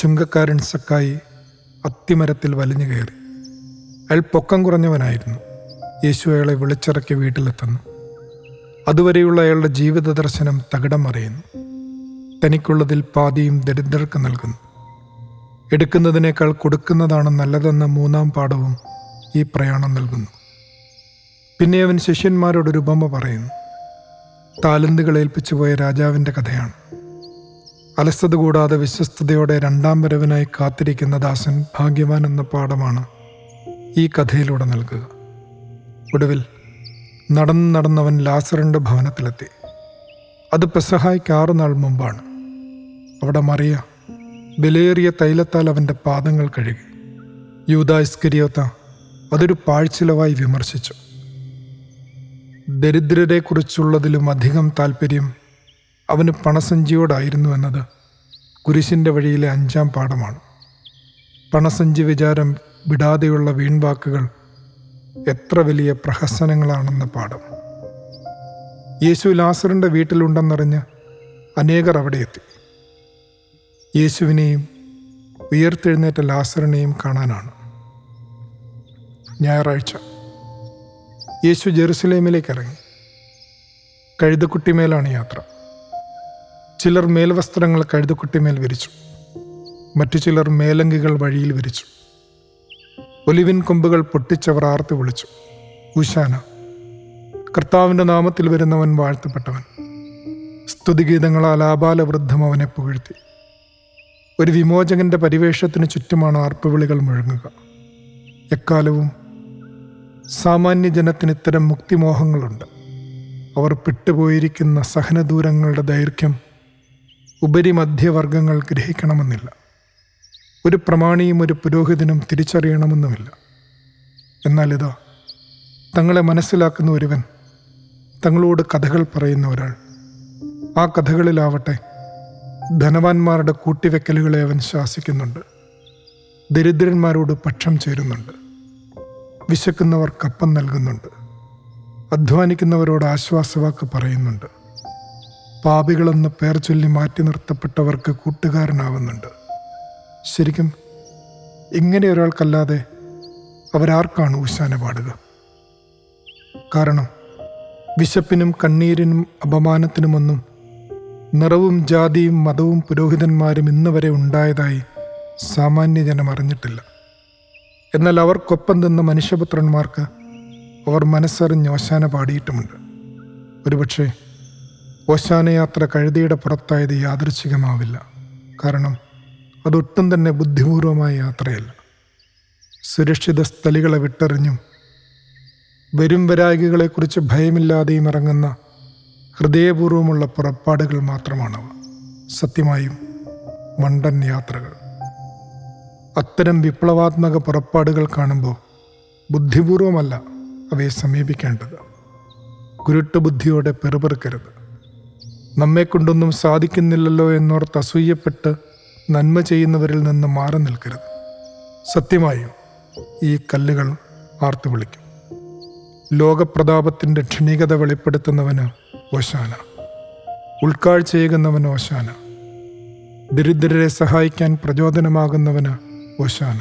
ചുങ്കക്കാരൻ സക്കായി അത്തിമരത്തിൽ വലിഞ്ഞു കയറി. അയാൾ പൊക്കം കുറഞ്ഞവനായിരുന്നു. യേശു അയാളെ വിളിച്ചിറക്കി വീട്ടിലെത്തുന്നു. അതുവരെയുള്ള അയാളുടെ ജീവിത ദർശനം തകിടം മറിയുന്നു. തനിക്കുള്ളതിൽ പാതിയും ദരിദ്രർക്ക് നൽകുന്നു. എടുക്കുന്നതിനേക്കാൾ കൊടുക്കുന്നതാണ് നല്ലതെന്ന മൂന്നാം പാഠവും ഈ പ്രയാണം നൽകുന്നു. പിന്നെ അവൻ ശിഷ്യന്മാരോടൊരു ഉപമ പറയുന്നു. താലന്തുകൾ ഏൽപ്പിച്ചു പോയ രാജാവിൻ്റെ കഥയാണ്. അലസത കൂടാതെ വിശ്വസ്തയോടെ രണ്ടാം വരവിനായി കാത്തിരിക്കുന്ന ദാസൻ ഭാഗ്യവാൻ എന്ന പാഠമാണ് ഈ കഥയിലൂടെ നൽകുക. ഒടുവിൽ നടന്നു നടന്നവൻ ലാസറിൻ്റെ ഭവനത്തിലെത്തി. അത് പെസഹായ്ക്ക് ആറു നാൾ മുമ്പാണ്. അവിടെ മറിയ വിലയേറിയ തൈലത്താൽ അവൻ്റെ പാദങ്ങൾ കഴുകി. യൂദാ ഇസ്കറിയോത്ത അതൊരു പാഴ്ചിലവായി വിമർശിച്ചു. ദരിദ്രരെക്കുറിച്ചുള്ളതിലും അധികം താല്പര്യം അവന് പണസഞ്ചിയോടായിരുന്നു എന്നത് കുരിശിൻ്റെ വഴിയിലെ അഞ്ചാം പാഠമാണ്. പണസഞ്ചി വിചാരം വിടാതെയുള്ള വീൺവാക്കുകൾ എത്ര വലിയ പ്രഹസനങ്ങളാണെന്ന പാഠം. യേശു ലാസറിൻ്റെ വീട്ടിലുണ്ടെന്നറിഞ്ഞ് അനേകർ അവിടെ എത്തി. യേശുവിനെയും ഉയർത്തെഴുന്നേറ്റ ലാസറിനെയും കാണാനാണ്. ഞായറാഴ്ച യേശു ജെറുസലേമിലേക്ക് ഇറങ്ങി. കഴുതക്കുട്ടിമേലാണ് യാത്ര. ചിലർ മേൽവസ്ത്രങ്ങൾ കഴുതക്കുട്ടിമേൽ വിരിച്ചു, മറ്റു ചിലർ മേലങ്കികൾ വഴിയിൽ വിരിച്ചു. ഒലിവിൻ കൊമ്പുകൾ പൊട്ടിച്ചവർ ആർത്തു വിളിച്ചു, ഊശാന, കർത്താവിൻ്റെ നാമത്തിൽ വരുന്നവൻ വാഴ്ത്തപ്പെട്ടവൻ. സ്തുതിഗീതങ്ങളാൽ ആബാലവൃദ്ധം അവനെ പുകഴ്ത്തി. ഒരു വിമോചകൻ്റെ പരിവേഷത്തിന് ചുറ്റുമാണ് ആർപ്പുവിളികൾ മുഴങ്ങുക. എക്കാലവും സാമാന്യജനത്തിന് ഇത്തരം മുക്തിമോഹങ്ങളുണ്ട്. അവർ പെട്ടുപോയിരിക്കുന്ന സഹനദൂരങ്ങളുടെ ദൈർഘ്യം ഉപരിമധ്യവർഗങ്ങൾ ഗ്രഹിക്കണമെന്നില്ല. ഒരു പ്രമാണിയും ഒരു പുരോഹിതനും തിരിച്ചറിയണമെന്നുമില്ല. എന്നാൽ ഇതാ, തങ്ങളെ മനസ്സിലാക്കുന്ന ഒരുവൻ, തങ്ങളോട് കഥകൾ പറയുന്ന ഒരാൾ. ആ കഥകളിലാവട്ടെ ധനവാന്മാരുടെ കൂട്ടിവെക്കലുകളെ അവൻ ശാസിക്കുന്നുണ്ട്, ദരിദ്രന്മാരോട് പക്ഷം ചേരുന്നുണ്ട്, വിശക്കുന്നവർ കപ്പം നൽകുന്നുണ്ട്, അധ്വാനിക്കുന്നവരോട് ആശ്വാസവാക്ക് പറയുന്നുണ്ട്, പാപികളെന്ന് പേർ ചൊല്ലി മാറ്റി നിർത്തപ്പെട്ടവർക്ക് കൂട്ടുകാരനാവുന്നുണ്ട്. ശരിക്കും ഇങ്ങനെ ഒരാൾക്കല്ലാതെ അവരാർക്കാണ് ഊശാന പാടുക? കാരണം വിശപ്പിനും കണ്ണീരിനും അപമാനത്തിനുമൊന്നും നിറവും ജാതിയും മതവും പുരോഹിതന്മാരും ഇന്ന് വരെ ഉണ്ടായതായി സാമാന്യജനം അറിഞ്ഞിട്ടില്ല. എന്നാൽ അവർക്കൊപ്പം നിന്ന മനുഷ്യപുത്രന്മാർക്ക് അവർ മനസ്സറിഞ്ഞ് ഓശാന പാടിയിട്ടുമുണ്ട്. ഒരുപക്ഷെ ഓശാനയാത്ര കഴുതയുടെ പുറത്തായത് യാദൃച്ഛികമാവില്ല. കാരണം അതൊട്ടും തന്നെ ബുദ്ധിപൂർവമായ യാത്രയല്ല. സുരക്ഷിത സ്ഥലികളെ വിട്ടെറിഞ്ഞും വരും വരായികളെക്കുറിച്ച് ഭയമില്ലാതെയും ഇറങ്ങുന്ന ഹൃദയപൂർവ്വമുള്ള പുറപ്പാടുകൾ മാത്രമാണവ. സത്യമായും മണ്ടൻ യാത്രകൾ. അത്തരം വിപ്ലവാത്മക പുറപ്പാടുകൾ കാണുമ്പോൾ ബുദ്ധിപൂർവമല്ല അവയെ സമീപിക്കേണ്ടത്. കുരുട്ടുബുദ്ധിയോടെ പെറുപെറുക്കരുത്. നമ്മെക്കൊണ്ടൊന്നും സാധിക്കുന്നില്ലല്ലോ എന്നോർത്ത് അസൂയപ്പെട്ട് നന്മ ചെയ്യുന്നവരിൽ നിന്ന് മാറി നിൽക്കരുത്. സത്യമായും ഈ കല്ലുകൾ ആർത്തു വിളിക്കും. ലോകപ്രതാപത്തിൻ്റെ ക്ഷണികത വെളിപ്പെടുത്തുന്നവന് ഓശാന, ഉൾക്കാഴ്ചയേകുന്നവന് ഓശാന, ദരിദ്രരെ സഹായിക്കാൻ പ്രചോദനമാകുന്നവന് ഓശാന,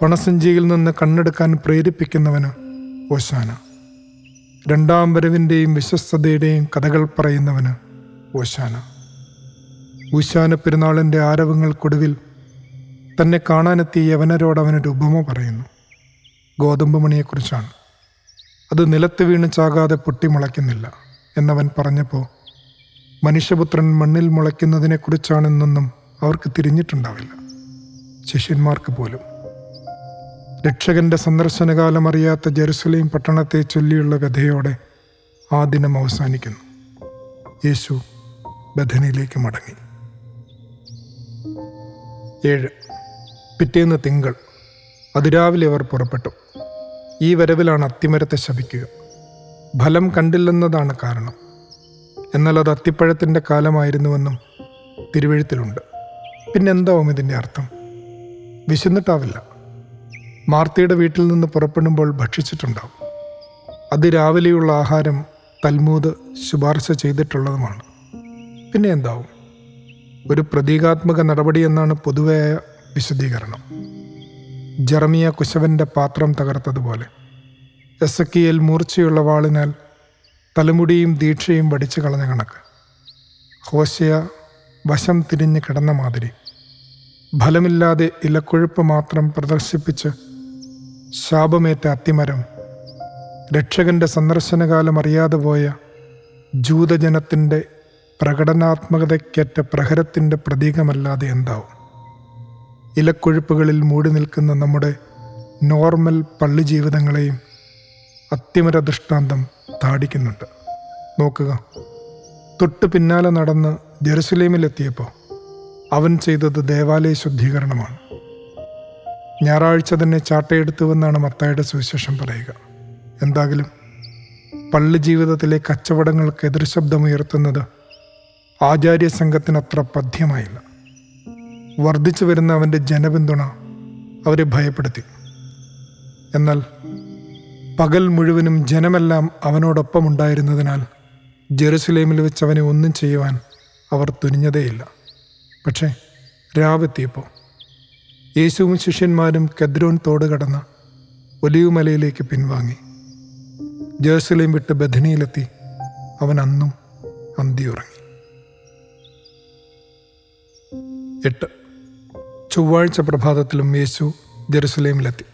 പണസഞ്ചിയിൽ നിന്ന് കണ്ണെടുക്കാൻ പ്രേരിപ്പിക്കുന്നവന് ഓശാന, രണ്ടാം വരവിൻ്റെയും വിശ്വസ്തതയുടെയും കഥകൾ പറയുന്നവന് ഓശാന. ഊശാന പെരുന്നാളിൻ്റെ ആരവങ്ങൾക്കൊടുവിൽ തന്നെ കാണാനെത്തിയ യവനരോട് അവനൊരു ഉപമ പറയുന്നു. ഗോതമ്പ് മണിയെക്കുറിച്ചാണ്. അത് നിലത്ത് വീണ് ചാകാതെ പൊട്ടിമുളയ്ക്കുന്നില്ല എന്നവൻ പറഞ്ഞപ്പോൾ മനുഷ്യപുത്രൻ മണ്ണിൽ മുളയ്ക്കുന്നതിനെക്കുറിച്ചാണെന്നൊന്നും അവർക്ക് തിരിഞ്ഞിട്ടുണ്ടാവില്ല. ശിഷ്യന്മാർക്ക് പോലും രക്ഷകൻ്റെ സന്ദർശനകാലം അറിയാത്ത ജെറുസലേം പട്ടണത്തെ ചൊല്ലിയുള്ള കഥയോടെ ആ ദിനം അവസാനിക്കുന്നു. യേശു ബഥനിലേക്ക് മടങ്ങി. ഏഴ്. പിറ്റേന്ന് തിങ്കൾ അതിരാവിലെ അവർ പുറപ്പെട്ടു. ഈ വരവിലാണ് അത്തിമരത്തെ ശപിക്കുക. ഫലം കണ്ടില്ലെന്നതാണ് കാരണം. എന്നാൽ അത് അത്തിപ്പഴത്തിൻ്റെ കാലമായിരുന്നുവെന്നും തിരുവെഴുത്തിലുണ്ട്. പിന്നെന്താവും ഇതിൻ്റെ അർത്ഥം? വിശന്നിട്ടാവില്ല. മാർത്തിയുടെ വീട്ടിൽ നിന്ന് പുറപ്പെടുമ്പോൾ ഭക്ഷിച്ചിട്ടുണ്ടാവും. അതിരാവിലെയുള്ള ആഹാരം തൽമൂദ് ശുപാർശ ചെയ്തിട്ടുള്ളതുമാണ്. പിന്നെ എന്താവും? ഒരു പ്രതീകാത്മക നടപടിയെന്നാണ് പൊതുവെ വിശദീകരണം. ജെറമിയ കുശവൻ്റെ പാത്രം തകർത്തതുപോലെ എസക്കിയേൽ മൂർച്ചയുള്ള വാളിനാൽ തലമുടിയും ദീക്ഷയും വടിച്ചു കളഞ്ഞ കണക്ക്, ഹോശയ വശം തിരിഞ്ഞ് കിടന്ന മാതിരി, ഫലമില്ലാതെ ഇലക്കൊഴുപ്പ് മാത്രം പ്രദർശിപ്പിച്ച് ശാപമേറ്റ അത്തിമരം, രക്ഷകൻ്റെ സന്ദർശനകാലം അറിയാതെ പോയ ജൂതജനത്തിൻ്റെ പ്രകടനാത്മകതയ്ക്കേറ്റ പ്രഹരത്തിൻ്റെ പ്രതീകമല്ലാതെ എന്താവും? ഇലക്കൊഴുപ്പുകളിൽ മൂടി നിൽക്കുന്ന നമ്മുടെ നോർമൽ പള്ളി ജീവിതങ്ങളെയും അത്തിമര ദൃഷ്ടാന്തം താടിക്കുന്നുണ്ട്. നോക്കുക, തൊട്ടു പിന്നാലെ നടന്ന് ജെറുസലേമിലെത്തിയപ്പോൾ അവൻ ചെയ്തത് ദേവാലയ ശുദ്ധീകരണമാണ്. ഞായറാഴ്ച തന്നെ ചാട്ടയെടുത്തുവെന്നാണ് മത്തായിയുടെ സുവിശേഷം പറയുക. എന്താകിലും പള്ളി ജീവിതത്തിലെ കച്ചവടങ്ങൾക്ക് എതിർശബ്ദമുയർത്തുന്നത് ആചാര്യസംഘത്തിനത്ര പഥ്യമായില്ല. വർദ്ധിച്ചു വരുന്ന അവൻ്റെ ജനപിന്തുണ അവരെ ഭയപ്പെടുത്തി. എന്നാൽ പകൽ മുഴുവനും ജനമെല്ലാം അവനോടൊപ്പം ഉണ്ടായിരുന്നതിനാൽ ജെറുസലേമിൽ വെച്ച് അവനെ ഒന്നും ചെയ്യുവാൻ അവർ തുനിഞ്ഞതേയില്ല. പക്ഷേ രാവെത്തിയപ്പോൾ യേശുവും ശിഷ്യന്മാരും കെദ്രോൻ തോട് കടന്ന് ഒലിവുമലയിലേക്ക് പിൻവാങ്ങി. ജെറുസലേം വിട്ട് ബഥനിയിലെത്തി അവൻ അന്നും അന്തിയുറങ്ങി. എട്ട്. ചൊവ്വാഴ്ച പ്രഭാതത്തിലും യേശു ജെറുസലേമിലെത്തി.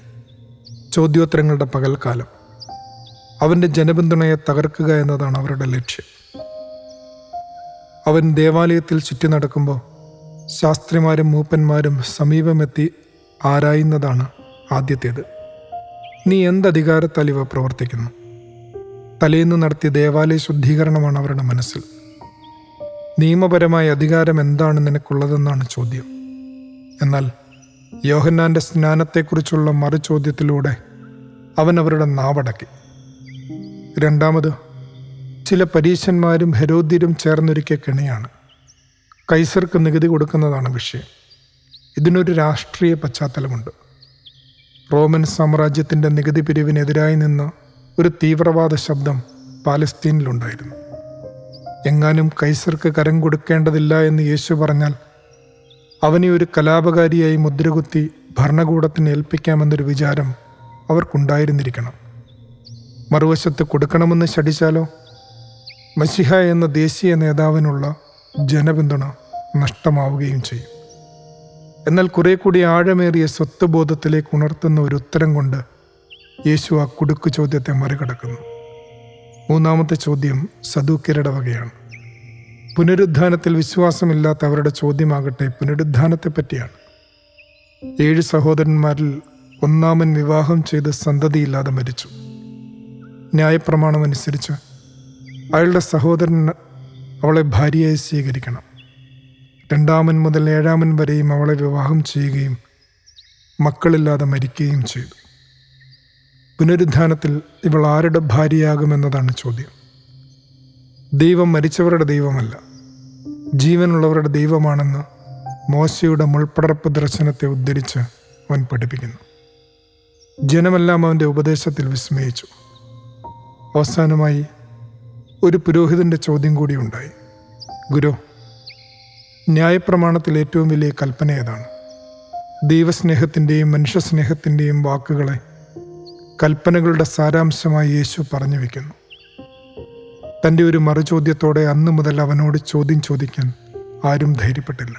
ചോദ്യോത്തരങ്ങളുടെ പകൽക്കാലം. അവൻ്റെ ജനപിന്തുണയെ തകർക്കുക എന്നതാണ് അവരുടെ ലക്ഷ്യം. അവൻ ദേവാലയത്തിൽ ചുറ്റി നടക്കുമ്പോൾ ശാസ്ത്രിമാരും മൂപ്പന്മാരും സമീപമെത്തി ആരായുന്നതാണ് ആദ്യത്തേത്. നീ എന്തധികാരത്താൽ ഇവ പ്രവർത്തിക്കുന്നു? തലേന്ന് നടത്തിയ ദേവാലയ ശുദ്ധീകരണമാണ് അവരുടെ മനസ്സിൽ. നിയമപരമായ അധികാരം എന്താണ് നിനക്കുള്ളതെന്നാണ് ചോദ്യം. എന്നാൽ യോഹന്നാൻ്റെ സ്നാനത്തെക്കുറിച്ചുള്ള മറുചോദ്യത്തിലൂടെ അവൻ അവരുടെ നാവടക്കി. രണ്ടാമത്, ചില പരീശന്മാരും ഹെരോദ്യരും ചേർന്നൊരുക്കിയ കെണിയാണ്. കൈസർക്ക് നികുതി കൊടുക്കുന്നതാണ് വിഷയം. ഇതിനൊരു രാഷ്ട്രീയ പശ്ചാത്തലമുണ്ട്. റോമൻ സാമ്രാജ്യത്തിൻ്റെ നികുതി പിരിവിനെതിരായി നിന്ന് ഒരു തീവ്രവാദ ശബ്ദം പാലസ്തീനിലുണ്ടായിരുന്നു. എങ്ങാനും കൈസർക്ക് കരം കൊടുക്കേണ്ടതില്ല എന്ന് യേശു പറഞ്ഞാൽ അവനെ ഒരു കലാപകാരിയായി മുദ്രകുത്തി ഭരണകൂടത്തിന് ഏൽപ്പിക്കാമെന്നൊരു വിചാരം അവർക്കുണ്ടായിരുന്നിരിക്കണം. മറുവശത്ത് കൊടുക്കണമെന്ന് ശഠിച്ചാലോ മശിഹ എന്ന ദേശീയ നേതാവിനുള്ള ജനപിന്തുണ നഷ്ടമാവുകയും ചെയ്യും. എന്നാൽ കുറേ കൂടി ആഴമേറിയ സ്വത്ത് ബോധത്തിലേക്ക് ഉണർത്തുന്ന ഒരു ഉത്തരം കൊണ്ട് യേശു ആ കുടുക്കു ചോദ്യത്തെ മറികടക്കുന്നു. മൂന്നാമത്തെ ചോദ്യം സദൂക്യരുടെ വകയാണ്. പുനരുദ്ധാനത്തിൽ വിശ്വാസമില്ലാത്ത അവരുടെ ചോദ്യമാകട്ടെ പുനരുദ്ധാനത്തെപ്പറ്റിയാണ്. ഏഴ് സഹോദരന്മാരിൽ ഒന്നാമൻ വിവാഹം ചെയ്ത് സന്തതിയില്ലാതെ മരിച്ചു. ന്യായപ്രമാണമനുസരിച്ച് അയാളുടെ സഹോദരൻ അവളെ ഭാര്യയായി സ്വീകരിക്കണം. രണ്ടാമൻ മുതൽ ഏഴാമൻ വരെയും അവളെ വിവാഹം ചെയ്യുകയും മക്കളില്ലാതെ മരിക്കുകയും ചെയ്തു. പുനരുദ്ധാനത്തിൽ ഇവൾ ആരുടെ ഭാര്യയാകുമെന്നതാണ് ചോദ്യം. ദൈവം മരിച്ചവരുടെ ദൈവമല്ല, ജീവനുള്ളവരുടെ ദൈവമാണെന്ന് മോശയുടെ മുൾപ്പടർപ്പ് ദർശനത്തെ ഉദ്ധരിച്ച് അവൻ പഠിപ്പിക്കുന്നു. ജനമെല്ലാം അവൻ്റെ ഉപദേശത്തിൽ വിസ്മയിച്ചു. അവസാനമായി ഒരു പുരോഹിതൻ്റെ ചോദ്യം കൂടി ഉണ്ടായി. ഗുരു, ന്യായപ്രമാണത്തിൽ ഏറ്റവും വലിയ കൽപ്പന ഏതാണ്? ദൈവസ്നേഹത്തിൻ്റെയും മനുഷ്യസ്നേഹത്തിൻ്റെയും വാക്കുകളെ കൽപ്പനകളുടെ സാരാംശമായി യേശു പറഞ്ഞു വയ്ക്കുന്നു. തൻ്റെ ഒരു മറുചോദ്യത്തോടെ അന്നു മുതൽ അവനോട് ചോദ്യം ചോദിക്കാൻ ആരും ധൈര്യപ്പെട്ടില്ല.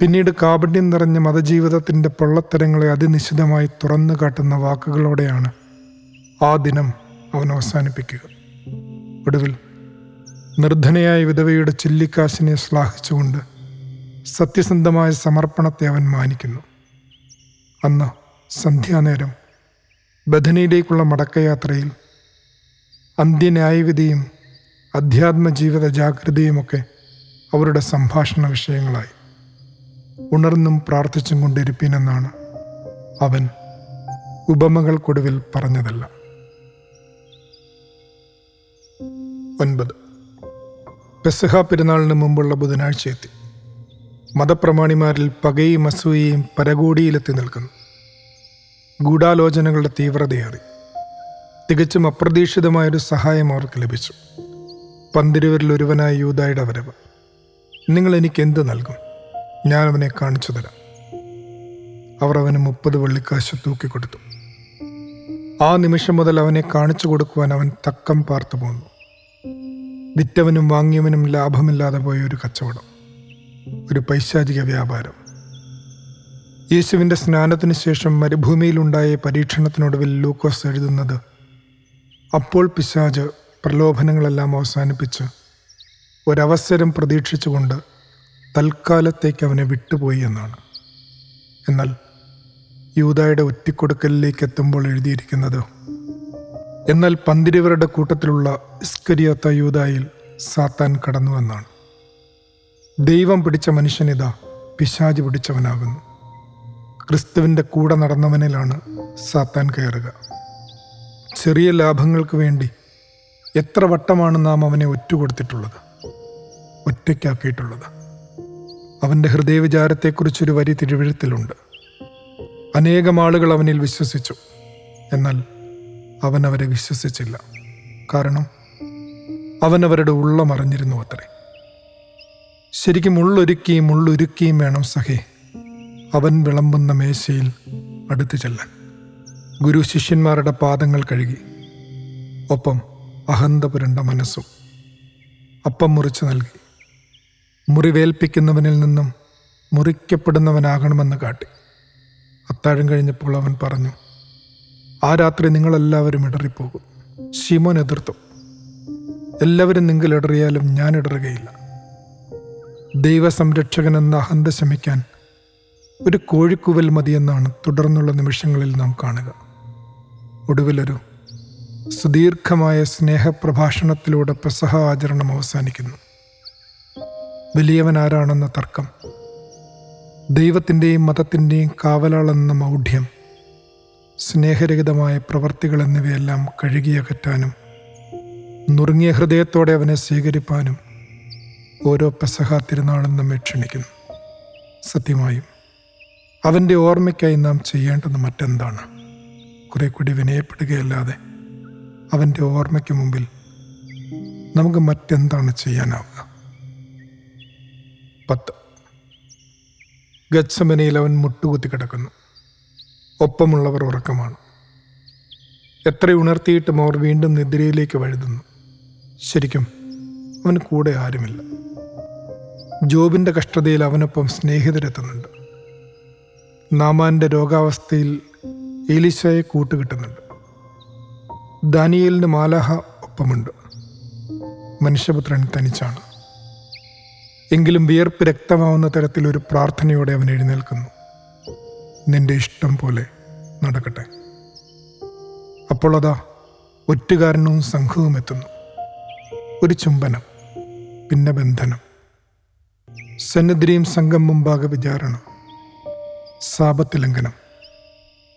പിന്നീട് കാപട്യം നിറഞ്ഞ മതജീവിതത്തിൻ്റെ പൊള്ളത്തരങ്ങളെ അതിനിശിതമായി തുറന്നു കാട്ടുന്ന വാക്കുകളോടെയാണ് ആ ദിനം അവൻ അവസാനിപ്പിക്കുക. ഒടുവിൽ നിർധനയായ വിധവയുടെ ചില്ലിക്കാശിനെ ശ്ലാഘിച്ചുകൊണ്ട് സത്യസന്ധമായ സമർപ്പണത്തെ അവൻ മാനിക്കുന്നു. അന്ന് സന്ധ്യാനേരം ബഥനിയിലേക്കുള്ള മടക്കയാത്രയിൽ അന്ത്യന്യായവിധിയും അധ്യാത്മജീവിത ജാഗ്രതയുമൊക്കെ അവരുടെ സംഭാഷണ വിഷയങ്ങളായി. ഉണർന്നും പ്രാർത്ഥിച്ചും കൊണ്ടിരിപ്പിനെന്നാണ് അവൻ ഉപമകൾക്കൊടുവിൽ പറഞ്ഞതെല്ലാം. ഒൻപത്. പെസഹ പെരുന്നാളിന് മുമ്പുള്ള ബുധനാഴ്ച എത്തി. മതപ്രമാണിമാരിൽ പകയും അസൂയയും പരകോടിയിലെത്തി നിൽക്കുന്നു. ഗൂഢാലോചനകളുടെ തീവ്രതയേറി. തികച്ചും അപ്രതീക്ഷിതമായൊരു സഹായം അവർക്ക് ലഭിച്ചു. പന്തിരുവരിൽ ഒരുവനായ യൂദായുടെ വരവ്. നിങ്ങൾ എനിക്കെന്ത് നൽകും? ഞാനവനെ കാണിച്ചു തരാം. അവർ അവന് മുപ്പത് വെള്ളിക്കാശ് തൂക്കിക്കൊടുത്തു. ആ നിമിഷം മുതൽ അവനെ കാണിച്ചു കൊടുക്കുവാൻ അവൻ തക്കം പാർത്തു പോന്നു. വിറ്റവനും വാങ്ങിയവനും ലാഭമില്ലാതെ പോയ ഒരു കച്ചവടം, ഒരു പൈശാചിക വ്യാപാരം. യേശുവിൻ്റെ സ്നാനത്തിന് ശേഷം മരുഭൂമിയിലുണ്ടായ പരീക്ഷണത്തിനൊടുവിൽ ലൂക്കോസ് എഴുതുന്നത്, അപ്പോൾ പിശാച് പ്രലോഭനങ്ങളെല്ലാം അവസാനിപ്പിച്ച് ഒരവസരം പ്രതീക്ഷിച്ചുകൊണ്ട് തൽക്കാലത്തേക്ക് അവനെ വിട്ടുപോയി എന്നാണ്. എന്നാൽ യൂദായുടെ ഒറ്റിക്കൊടുക്കലിലേക്ക് എത്തുമ്പോൾ എഴുതിയിരിക്കുന്നത്, എന്നാൽ പന്തിരുവരുടെ കൂട്ടത്തിലുള്ള ഇസ്കരിയോത്ത യൂദായിൽ സാത്താൻ കടന്നുവെന്നാണ്. ദൈവം പിടിച്ച മനുഷ്യനിതാ പിശാച് പിടിച്ചവനാകുന്നു. ക്രിസ്തുവിൻ്റെ കൂടെ നടന്നവനിലാണ് സാത്താൻ കയറുക. ചെറിയ ലാഭങ്ങൾക്ക് വേണ്ടി എത്ര വട്ടമാണ് നാം അവനെ ഒറ്റുകൊടുത്തിട്ടുള്ളത്, ഒറ്റയ്ക്കാക്കിയിട്ടുള്ളത്. അവൻ്റെ ഹൃദയവിചാരത്തെക്കുറിച്ചൊരു വരി തിരുവെഴുത്തിലുണ്ട്. അനേകം ആളുകൾ അവനിൽ വിശ്വസിച്ചു, എന്നാൽ അവനവരെ വിശ്വസിച്ചില്ല. കാരണം അവനവരുടെ ഉള്ളമറിഞ്ഞിരുന്നു അത്രേ. ശരിക്കും ഉള്ളൊരുക്കിയും ഉള്ളൊരുക്കിയും വേണം സഖേ അവൻ വിളമ്പുന്ന മേശയിൽ അടുത്തു ചെല്ലാൻ. ഗുരു ശിഷ്യന്മാരുടെ പാദങ്ങൾ കഴുകി, ഒപ്പം അഹന്തപുരണ്ട മനസ്സും. അപ്പം മുറിച്ചു നൽകി. മുറിവേൽപ്പിക്കുന്നവനിൽ നിന്നും മുറിക്കപ്പെടുന്നവനാകണമെന്ന് കാട്ടി. അത്താഴം കഴിഞ്ഞപ്പോൾ അവൻ പറഞ്ഞു, ആ രാത്രി നിങ്ങളെല്ലാവരും ഇടറിപ്പോകും. ശിമോൻ എതിർത്തു, എല്ലാവരും നിങ്ങൾ ഇടറിയാലും ഞാൻ ഇടറുകയില്ല. ദൈവസംരക്ഷകനെന്ന അഹന്ത ശമിക്കാൻ ഒരു കോഴിക്കുവൽ മതിയെന്നാണ് തുടർന്നുള്ള നിമിഷങ്ങളിൽ നാം കാണുക. ഒടുവിലൊരു സുദീർഘമായ സ്നേഹപ്രഭാഷണത്തിലൂടെ പെസഹ ആചരണം അവസാനിക്കുന്നു. വലിയവനാരാണെന്ന തർക്കം, ദൈവത്തിൻ്റെയും മതത്തിൻ്റെയും കാവലാളെന്ന മൗഢ്യം, സ്നേഹരഹിതമായ പ്രവർത്തികൾ എന്നിവയെല്ലാം കഴുകിയകറ്റാനും നുറുങ്ങിയ ഹൃദയത്തോടെ അവനെ സ്വീകരിപ്പാനും ഓരോ പെസഹ തിരുനാളും നമ്മെ ക്ഷണിക്കുന്നു. സത്യമായും അവൻ്റെ ഓർമ്മയ്ക്കായി നാം ചെയ്യേണ്ടത് മറ്റെന്താണ്? കുറെ കൂടി വിനയപ്പെടുകയല്ലാതെ അവൻ്റെ ഓർമ്മയ്ക്ക് മുമ്പിൽ നമുക്ക് മറ്റെന്താണ് ചെയ്യാനാവുക? പത്ത്. ഗെത്സമനയിൽ അവൻ മുട്ടുകുത്തി കിടക്കുന്നു. ഒപ്പമുള്ളവർ ഉറക്കമാണ്. എത്ര ഉണർത്തിയിട്ടും അവർ വീണ്ടും നിദ്രയിലേക്ക് വഴുതുന്നു. ശരിക്കും അവന് കൂടെ ആരുമില്ല. ജോബിൻ്റെ കഷ്ടതയിൽ അവനൊപ്പം സ്നേഹിതരെത്തുന്നുണ്ട്. നാമാൻ്റെ രോഗാവസ്ഥയിൽ എലീശയെ കൂട്ടുകിട്ടുന്നുണ്ട്. ദാനിയേലിന് മാലാഹ ഒപ്പമുണ്ട്. മനുഷ്യപുത്രൻ തനിച്ചാണ്. എങ്കിലും വിയർപ്പ് രക്തമാവുന്ന തരത്തിലൊരു പ്രാർത്ഥനയോടെ അവൻ എഴുന്നേൽക്കുന്നു, നിന്റെ ഇഷ്ടം പോലെ നടക്കട്ടെ. അപ്പോൾ അതാ ഒറ്റുകാരണവും സംഘവും എത്തുന്നു. ഒരു ചുംബനം, പിന്നെ ബന്ധനം. സന്നിധിയും സംഘം മുമ്പാകെ വിചാരണ, സാപത്തിലംഘനം,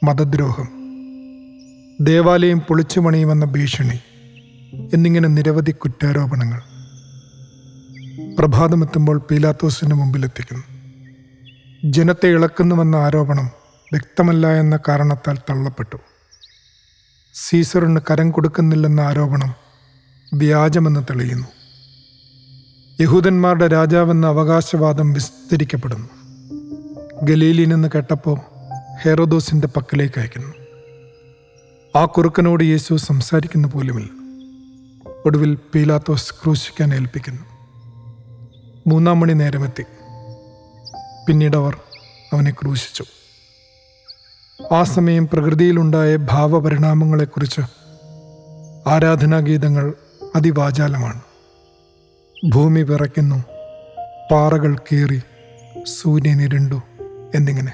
മതദ്രോഹം, ദേവാലയം പൊളിച്ചുമണിയുമെന്ന ഭീഷണി എന്നിങ്ങനെ നിരവധി കുറ്റാരോപണങ്ങൾ. പ്രഭാതമെത്തുമ്പോൾ പീലാത്തോസിന് മുമ്പിലെത്തിക്കുന്നു. ജനത്തെ ഇളക്കുന്നുവെന്ന ആരോപണം വ്യക്തമല്ല എന്ന കാരണത്താൽ തള്ളപ്പെട്ടു. സീസറിന് കരം കൊടുക്കുന്നില്ലെന്ന ആരോപണം വ്യാജമെന്ന് തെളിയുന്നു. യഹൂദന്മാരുടെ രാജാവെന്ന അവകാശവാദം വിസ്തരിക്കപ്പെടുന്നു. ഗലീലിൽ നിന്ന് കേട്ടപ്പോൾ ഹെറോദോസിൻ്റെ പക്കലേക്ക് അയക്കുന്നു. ആ കുറുക്കനോട് യേശു സംസാരിക്കുന്ന പോലുമില്ല. ഒടുവിൽ പീലാത്തോസ് ക്രൂശിക്കാൻ ഏൽപ്പിക്കുന്നു. മൂന്നാം മണി നേരമെത്തി. പിന്നീട് അവർ അവനെ ക്രൂശിച്ചു. ആ സമയം പ്രകൃതിയിലുണ്ടായ ഭാവപരിണാമങ്ങളെക്കുറിച്ച് ആരാധനാഗീതങ്ങൾ അതിവാചാലമാണ്. ഭൂമി വിറയ്ക്കുന്നു, പാറകൾ കീറി, സൂര്യനിരുണ്ടു എന്നിങ്ങനെ.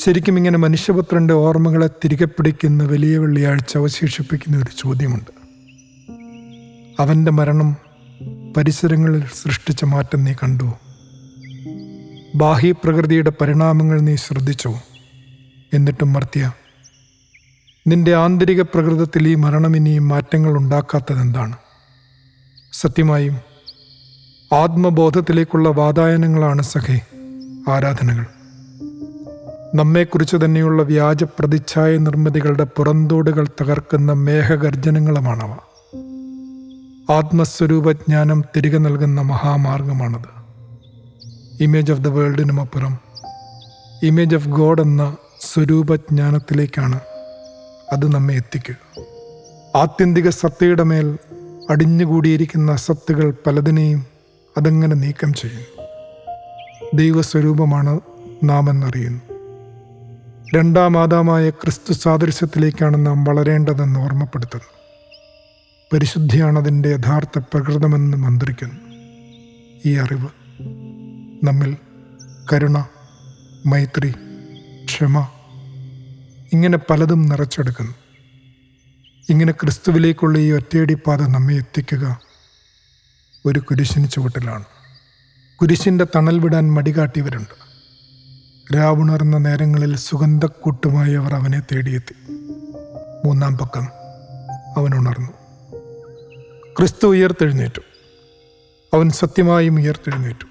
ശരിക്കും ഇങ്ങനെ മനുഷ്യപുത്രൻ്റെ ഓർമ്മകളെ തിരികെ പിടിക്കുന്ന വലിയ വെള്ളിയാഴ്ച അവശേഷിപ്പിക്കുന്ന ഒരു ചോദ്യമുണ്ട്, അവൻ്റെ മരണം പരിസരങ്ങളിൽ സൃഷ്ടിച്ച മാറ്റം നീ കണ്ടു? ബാഹ്യ പ്രകൃതിയുടെ പരിണാമങ്ങൾ നീ ശ്രദ്ധിച്ചു? എന്നിട്ടും മർത്യ, നിന്റെ ആന്തരിക പ്രകൃതത്തിൽ ഈ മരണം ഇനിയും മാറ്റങ്ങൾ ഉണ്ടാക്കാത്തതെന്താണ്? സത്യമായും ആത്മബോധത്തിലേക്കുള്ള വാതായനങ്ങളാണ് സഖേ ആരാധനകൾ. നമ്മെക്കുറിച്ച് തന്നെയുള്ള വ്യാജ പ്രതിച്ഛായ നിർമ്മിതികളുടെ പുറന്തോടുകൾ തകർക്കുന്ന മേഘഗർജനങ്ങളുമാണവ. ആത്മസ്വരൂപജ്ഞാനം തിരികെ നൽകുന്ന മഹാമാർഗമാണത്. ഇമേജ് ഓഫ് ദ വേൾഡിനുമപ്പുറം ഇമേജ് ഓഫ് ഗോഡ് എന്ന സ്വരൂപജ്ഞാനത്തിലേക്കാണ് അത് നമ്മെ എത്തിക്കുക. ആത്യന്തിക സത്തയുടെ മേൽ അടിഞ്ഞുകൂടിയിരിക്കുന്ന അസത്തുകൾ പലതിനെയും അതങ്ങനെ നീക്കം ചെയ്യും. ദൈവസ്വരൂപമാണ് നാം എന്നറിയുന്നു. രണ്ടാം ആദാമായ ക്രിസ്തു സാദൃശ്യത്തിലേക്കാണ് നാം വളരേണ്ടതെന്ന് ഓർമ്മപ്പെടുത്തുന്നു. പരിശുദ്ധിയാണതിൻ്റെ യഥാർത്ഥ പ്രകൃതമെന്ന് മന്ത്രിക്കുന്നു. ഈ അറിവ് നമ്മിൽ കരുണ, മൈത്രി, ക്ഷമ ഇങ്ങനെ പലതും നിറച്ചെടുക്കുന്നു. ഇങ്ങനെ ക്രിസ്തുവിലേക്കുള്ള ഈ ഒറ്റയടിപ്പാത നമ്മെ എത്തിക്കുക ഒരു കുരിശിന് ചുവട്ടിലാണ്. കുരിശിൻ്റെ തണൽ വിടാൻ മടികാട്ടിയവരുണ്ട്. രാവുണർന്ന നേരങ്ങളിൽ സുഗന്ധക്കൂട്ടുമായി അവർ അവനെ തേടിയെത്തി. മൂന്നാം പക്കം അവൻ ഉണർന്നു. ക്രിസ്തു ഉയർത്തെഴുന്നേറ്റു. അവൻ സത്യമായും ഉയർത്തെഴുന്നേറ്റു.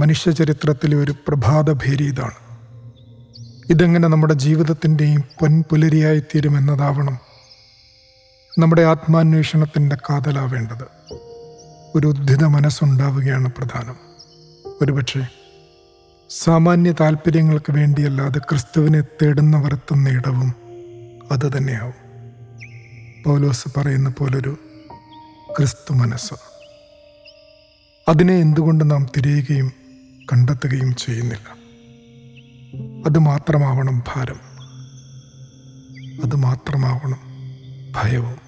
മനുഷ്യചരിത്രത്തിലെ ഒരു പ്രഭാതഭേരി ഇതാണ്. ഇതെങ്ങനെ നമ്മുടെ ജീവിതത്തിൻ്റെയും പൊൻപുലരിയായിത്തീരുമെന്നതാവണം നമ്മുടെ ആത്മാന്വേഷണത്തിൻ്റെ കാതലാവേണ്ടത്. ഒരു ഉദ്ധിത മനസ്സുണ്ടാവുകയാണ് പ്രധാനം. ഒരുപക്ഷെ സാമാന്യ താല്പര്യങ്ങൾക്ക് വേണ്ടിയല്ലാതെ ക്രിസ്തുവിനെ തേടുന്നവർ എത്തുന്ന ഇടവും അത് തന്നെയാവും. പൗലോസ് പറയുന്ന പോലൊരു ക്രിസ്തു മനസ്സ്, അതിനെ എന്തുകൊണ്ട് നാം തിരയുകയും കണ്ടെത്തുകയും ചെയ്യുന്നില്ല? അതുമാത്രമാവണം ഭാരം, അതുമാത്രമാവണം ഭയവും.